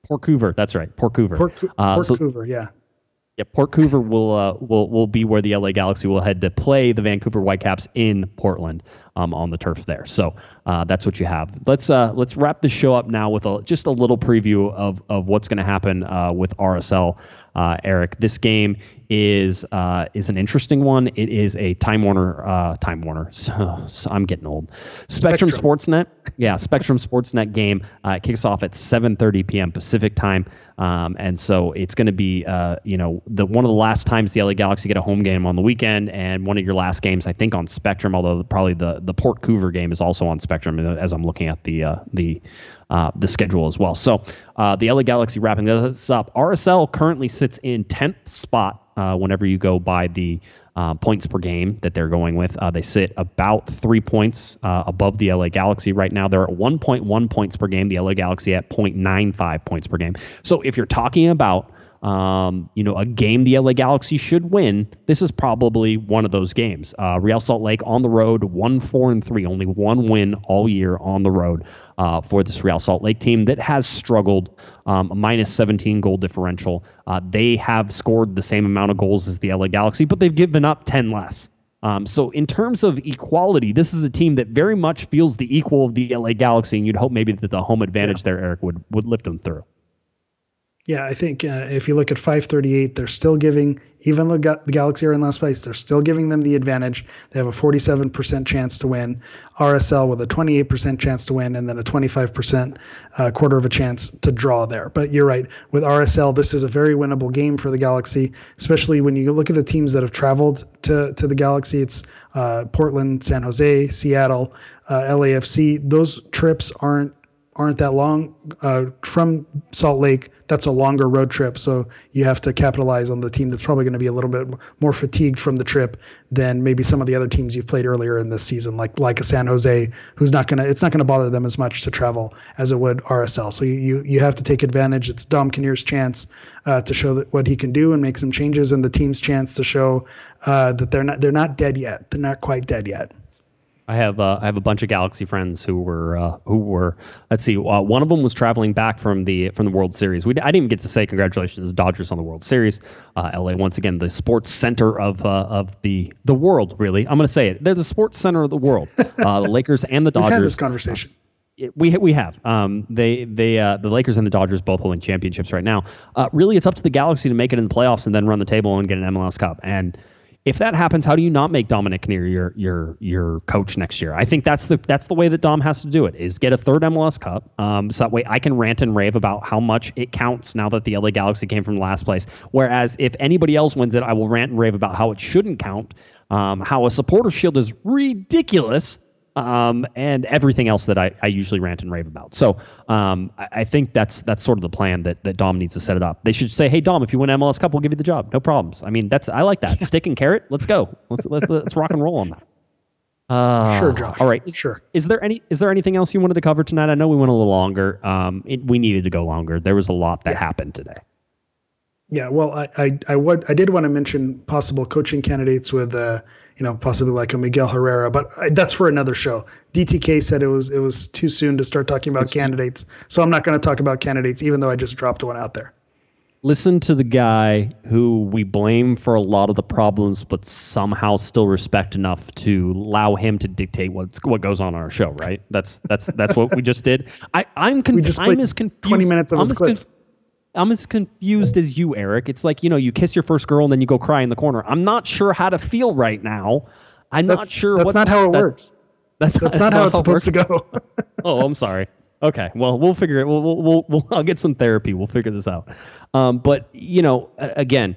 Portcouver. That's right. Portcouver. Portcouver, uh, so, yeah. Yeah, Portcouver will uh, will will be where the L A Galaxy will head to play the Vancouver Whitecaps in Portland um, on the turf there. So uh, that's what you have. Let's uh, let's wrap the show up now with a, just a little preview of of what's going to happen uh, with R S L. Uh, Eric, this game is uh, is an interesting one. It is a Time Warner. Uh, Time Warner. So, so I'm getting old. Spectrum, Spectrum SportsNet. Yeah, Spectrum SportsNet game uh, kicks off at seven thirty p.m. Pacific time, um, and so it's going to be uh, you know the one of the last times the L A Galaxy get a home game on the weekend, and one of your last games I think on Spectrum. Although probably the the Portcouver game is also on Spectrum as I'm looking at the uh, the. Uh, the schedule as well. So uh, the L A Galaxy wrapping this up. R S L currently sits in tenth spot uh, whenever you go by the uh, points per game that they're going with. Uh, they sit about three points uh, above the L A Galaxy right now. They're at one point one points per game. The L A Galaxy at point nine five points per game. So if you're talking about Um, you know, a game the L A Galaxy should win, this is probably one of those games. Uh, Real Salt Lake on the road, one, four, and three, only one win all year on the road uh, for this Real Salt Lake team that has struggled, um, a minus seventeen goal differential. Uh, they have scored the same amount of goals as the L A Galaxy, but they've given up ten less. Um, so in terms of equality, this is a team that very much feels the equal of the L A Galaxy, and you'd hope maybe that the home advantage yeah. there, Eric, would, would lift them through. Yeah, I think uh, if you look at five thirty-eight, they're still giving, even though the Galaxy are in last place, they're still giving them the advantage. They have a forty-seven percent chance to win, R S L with a twenty-eight percent chance to win, and then a twenty-five percent uh, quarter of a chance to draw there. But you're right, with R S L, this is a very winnable game for the Galaxy, especially when you look at the teams that have traveled to, to the Galaxy. It's uh, Portland, San Jose, Seattle, uh, L A F C. Those trips aren't aren't that long. Uh, from Salt Lake, that's a longer road trip, so you have to capitalize on the team that's probably going to be a little bit more fatigued from the trip than maybe some of the other teams you've played earlier in this season, like like a San Jose, who's not going to, it's not going to bother them as much to travel as it would R S L. So you you, you have to take advantage. It's Dom Kinnear's chance uh, to show that what he can do and make some changes, and the team's chance to show uh, that they're not they're not dead yet. They're not quite dead yet. I have uh, I have a bunch of Galaxy friends who were uh, who were let's see uh, one of them was traveling back from the from the World Series. We I didn't even get to say congratulations to Dodgers on the World Series. Uh, L A once again the sports center of uh, of the the world. Really, I'm going to say it. They're the sports center of the world. Uh, the Lakers and the Dodgers. We've had this conversation. We we have um, they they uh, the Lakers and the Dodgers both holding championships right now. Uh, really, it's up to the Galaxy to make it in the playoffs and then run the table and get an M L S Cup. And if that happens, how do you not make Dominic Kinnear your your your coach next year? I think that's the that's the way that Dom has to do it, is get a third M L S Cup. Um, so that way I can rant and rave about how much it counts now that the L A Galaxy came from last place. Whereas if anybody else wins it, I will rant and rave about how it shouldn't count, um, how a supporter shield is ridiculous, um, and everything else that I, I usually rant and rave about. So um, I, I think that's that's sort of the plan that, that Dom needs to set it up. They should say, hey, Dom, if you win M L S Cup, we'll give you the job. No problems. I mean, that's I like that. Stick and carrot. Let's go. Let's let's, let's rock and roll on that. Uh, sure, Josh. All right. Is, sure. Is there any is there anything else you wanted to cover tonight? I know we went a little longer. Um, it, we needed to go longer. There was a lot that yeah. happened today. Yeah, well, I I, I, would, I did want to mention possible coaching candidates with, uh, you know, possibly like a Miguel Herrera, but I, that's for another show. D T K said it was it was too soon to start talking about it's candidates, so I'm not going to talk about candidates, even though I just dropped one out there. Listen to the guy who we blame for a lot of the problems, but somehow still respect enough to allow him to dictate what's, what goes on our show, right? That's that's that's what we just did. I, I'm, conf- we just I'm as confused. twenty minutes of I'm his clips. Conf- I'm as confused as you, Eric. It's like, you know, you kiss your first girl and then you go cry in the corner. I'm not sure how to feel right now. I'm that's, not sure. That's what, not how it that, works. That's, that's, that's not, not how it's how supposed it to go. Oh, I'm sorry. Okay. Well, we'll figure it. We'll, we'll, we'll, we'll I'll get some therapy. We'll figure this out. Um, but, you know, again,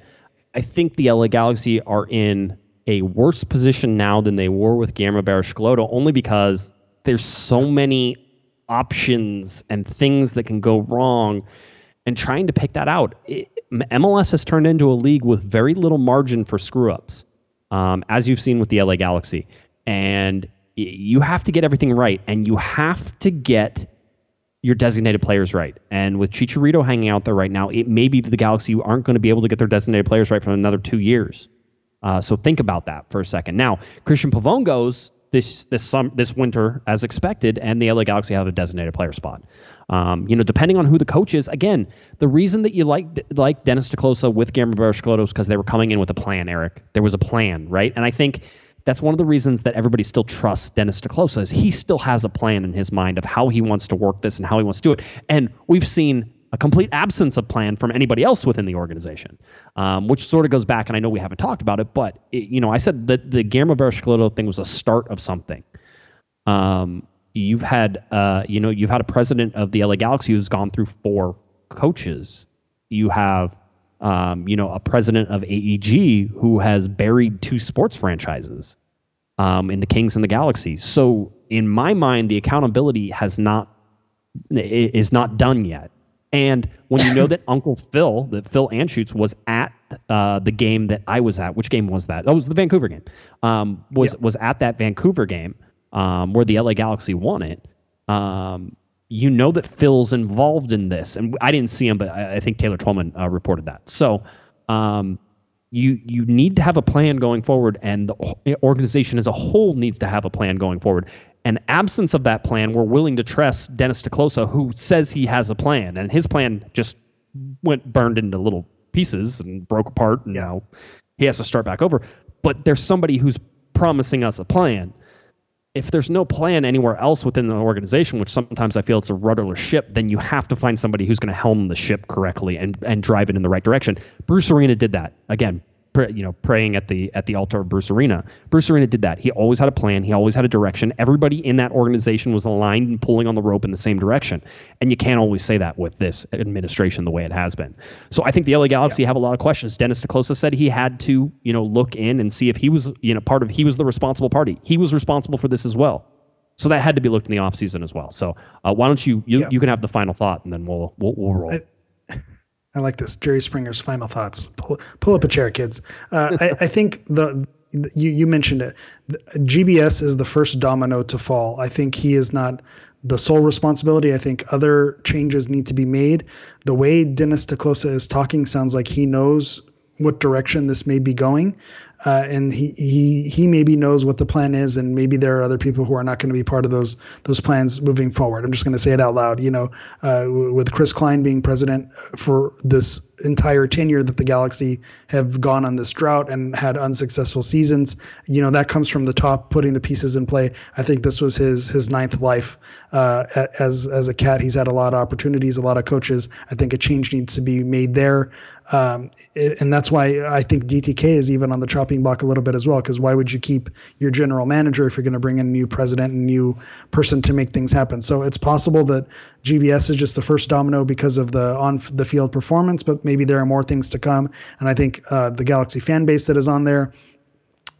I think the L A Galaxy are in a worse position now than they were with Guillermo Barros Schelotto, only because there's so many options and things that can go wrong. And trying to pick that out, it, M L S has turned into a league with very little margin for screw-ups, um, as you've seen with the L A Galaxy. And you have to get everything right, and you have to get your designated players right. And with Chicharito hanging out there right now, it may be that the Galaxy aren't going to be able to get their designated players right for another two years. Uh, so think about that for a second. Now, Cristian Pavón goes this this sum, this winter as expected, and the L A Galaxy have a designated player spot. Um, you know, depending on who the coach is, again, the reason that you like like Dennis Te Kloese with Guillermo Barros Schelotto is because they were coming in with a plan, Eric. There was a plan, right? And I think that's one of the reasons that everybody still trusts Dennis Te Kloese, is he still has a plan in his mind of how he wants to work this and how he wants to do it. And we've seen a complete absence of plan from anybody else within the organization, um, which sort of goes back, and I know we haven't talked about it, but, it, you know, I said that the Guillermo Barros Schelotto thing was a start of something. Um You've had, uh, you know, you've had a president of the L A Galaxy who's gone through four coaches. You have, um, you know, a president of A E G who has buried two sports franchises, um, in the Kings and the Galaxy. So in my mind, the accountability has not is not done yet. And when you know that Uncle Phil, that Phil Anschutz was at uh, the game that I was at, which game was that? That was the Vancouver game. Um, was yeah. was at that Vancouver game. Um, where the L A Galaxy won it, um, you know that Phil's involved in this. And I didn't see him, but I, I think Taylor Twellman uh, reported that. So um, you you need to have a plan going forward, and the organization as a whole needs to have a plan going forward. And absence of that plan, we're willing to trust Dennis Te Kloese, who says he has a plan, and his plan just went burned into little pieces and broke apart, and now he has to start back over. But there's somebody who's promising us a plan. If there's no plan anywhere else within the organization, which sometimes I feel it's a rudderless ship, then you have to find somebody who's going to helm the ship correctly and, and drive it in the right direction. Bruce Arena did that. Again, pr- you know, praying at the at the altar of Bruce Arena. Bruce Arena did that. He always had a plan. He always had a direction. Everybody in that organization was aligned and pulling on the rope in the same direction. And you can't always say that with this administration the way it has been. So I think the L A Galaxy yeah. have a lot of questions. Dennis Te Kloese said he had to, you know, look in and see if he was, you know, part of, he was the responsible party. He was responsible for this as well. So that had to be looked in the offseason as well. So uh, why don't you you, yeah. you can have the final thought, and then we'll we'll, we'll roll. I, I like this. Jerry Springer's final thoughts. Pull, pull up a chair, kids. Uh, I, I think the you you mentioned it. G B S is the first domino to fall. I think he is not the sole responsibility. I think other changes need to be made. The way Dennis Te Kloese is talking sounds like he knows what direction this may be going. Uh, and he, he he maybe knows what the plan is, and maybe there are other people who are not going to be part of those those plans moving forward. I'm just going to say it out loud. You know, uh, w- with Chris Klein being president for this entire tenure that the Galaxy have gone on this drought and had unsuccessful seasons, you know, that comes from the top, putting the pieces in play. I think this was his his ninth life uh, as as a cat. He's had a lot of opportunities, a lot of coaches. I think a change needs to be made there. Um, and that's why I think D T K is even on the chopping block a little bit as well, because why would you keep your general manager if you're going to bring in a new president and new person to make things happen? So it's possible that G B S is just the first domino because of the on the field performance, but maybe there are more things to come. And I think uh, the Galaxy fan base that is on there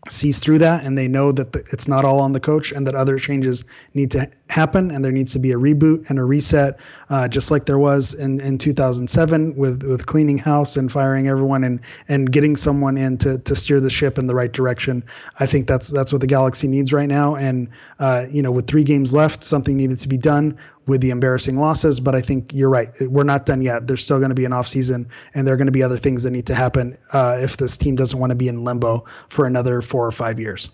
sees through that, and they know that the, it's not all on the coach, and that other changes need to happen, and there needs to be a reboot and a reset, uh, just like there was in, in two thousand seven with, with cleaning house and firing everyone and and getting someone in to to steer the ship in the right direction. I think that's that's what the Galaxy needs right now. And uh, you know, with three games left, something needed to be done with the embarrassing losses. But I think you're right. We're not done yet. There's still going to be an off season, and there are going to be other things that need to happen uh, if this team doesn't want to be in limbo for another four or five years.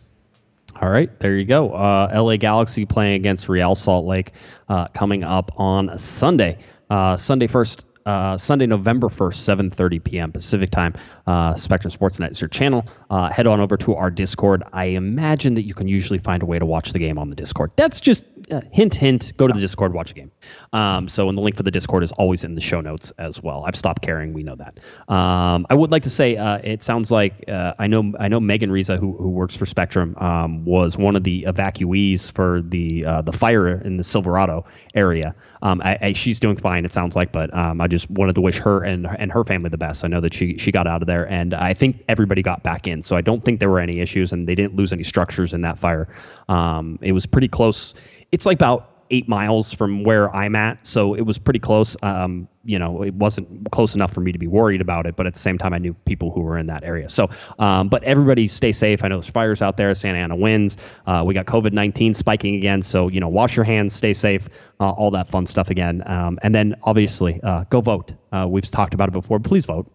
All right, there you go. Uh, L A Galaxy playing against Real Salt Lake uh, coming up on Sunday, uh, Sunday first, uh, Sunday November first, seven thirty p.m. Pacific time. Uh, Spectrum SportsNet is your channel. Uh, head on over to our Discord. I imagine that you can usually find a way to watch the game on the Discord. That's just uh, hint, hint. Go to the Discord, watch the game. Um, so, and the link for the Discord is always in the show notes as well. I've stopped caring. We know that. Um, I would like to say uh, it sounds like uh, I know I know Megan Reza, who who works for Spectrum, um, was one of the evacuees for the uh, the fire in the Silverado area. Um, I, I, she's doing fine, it sounds like, but um, I just wanted to wish her and and her family the best. I know that she she got out of there, and I think everybody got back in. So I don't think there were any issues, and they didn't lose any structures in that fire. Um, it was pretty close. It's like about eight miles from where I'm at, so it was pretty close. Um, you know, it wasn't close enough for me to be worried about it, but at the same time, I knew people who were in that area. So, um, but everybody stay safe. I know there's fires out there. Santa Ana winds. Uh, we got covid nineteen spiking again, so, you know, wash your hands, stay safe, uh, all that fun stuff again. Um, and then, obviously, uh, go vote. Uh, we've talked about it before. Please vote.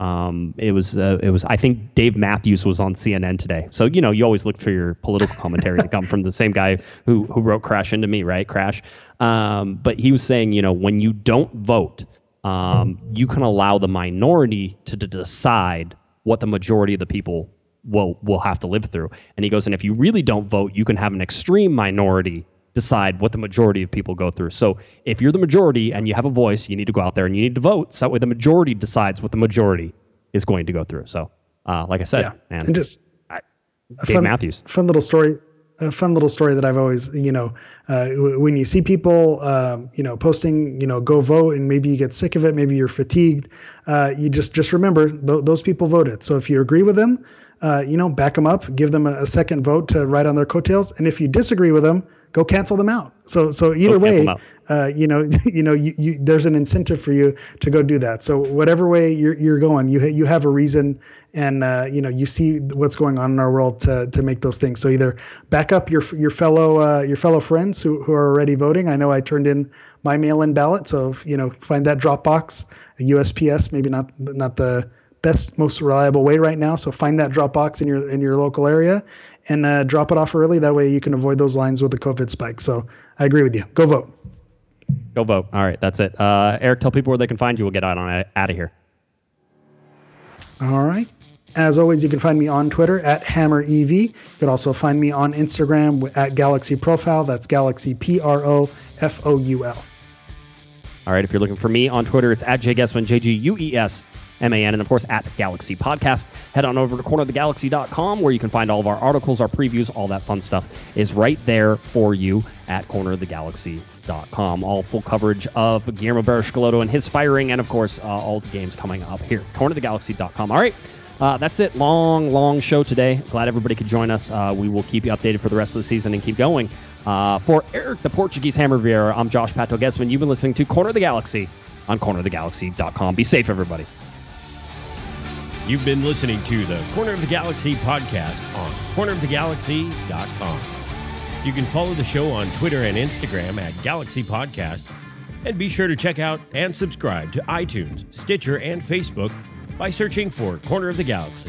Um, it was, uh, it was, I think Dave Matthews was on C N N today. So, you know, you always look for your political commentary to come from the same guy who, who wrote Crash Into Me, right? Crash. Um, but he was saying, you know, when you don't vote, um, you can allow the minority to, to decide what the majority of the people will, will have to live through. And he goes, and if you really don't vote, you can have an extreme minority decide what the majority of people go through. So if you're the majority and you have a voice, you need to go out there and you need to vote. So that way the majority decides what the majority is going to go through. So uh, like I said, yeah. man, and just I, Dave fun, Matthews. Fun little story. A fun little story that I've always, you know, uh, w- when you see people, um, you know, posting, you know, go vote, and maybe you get sick of it, maybe you're fatigued. Uh, you just, just remember th- those people voted. So if you agree with them, uh, you know, back them up, give them a, a second vote to ride on their coattails. And if you disagree with them, go cancel them out. So, so either way, uh, you know, you know, you, you, there's an incentive for you to go do that. So whatever way you're, you're going, you, ha- you have a reason, and, uh, you know, you see what's going on in our world to, to make those things. So either back up your, your fellow, uh, your fellow friends who, who are already voting. I know I turned in my mail-in ballot. So, if, you know, find that Dropbox, a U S P S, maybe not, not the best, most reliable way right now. So find that Dropbox in your, in your local area, and uh, drop it off early. That way you can avoid those lines with the COVID spike. So I agree with you. Go vote. Go vote. All right, that's it. Uh, Eric, tell people where they can find you. We'll get out, on, out of here. All right. As always, you can find me on Twitter at Hammer E V. You can also find me on Instagram at Galaxy Profile. That's Galaxy P R O F O U L. All right, if you're looking for me on Twitter, it's at J Guesman, J G U E S M A N, and of course at Galaxy Podcast. Head on over to corner of the galaxy dot com where you can find all of our articles, our previews, all that fun stuff is right there for you at corner of the galaxy dot com. All full coverage of Guillermo Barros Schelotto and his firing, and of course uh, all the games coming up here, corner of the galaxy dot com. All right, uh, that's it. Long, long show today. Glad everybody could join us. Uh, we will keep you updated for the rest of the season and keep going. Uh, for Eric, the Portuguese Hammer Vieira, I'm Josh Pato Guesman. You've been listening to Corner of the Galaxy on corner of the galaxy dot com. Be safe, everybody. You've been listening to the Corner of the Galaxy podcast on corner of the galaxy dot com. You can follow the show on Twitter and Instagram at Galaxy Podcast, and be sure to check out and subscribe to iTunes, Stitcher, and Facebook by searching for Corner of the Galaxy.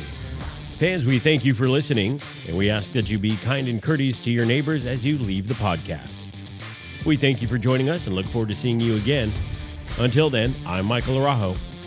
Fans, we thank you for listening, and we ask that you be kind and courteous to your neighbors as you leave the podcast. We thank you for joining us and look forward to seeing you again. Until then, I'm Michael Araujo,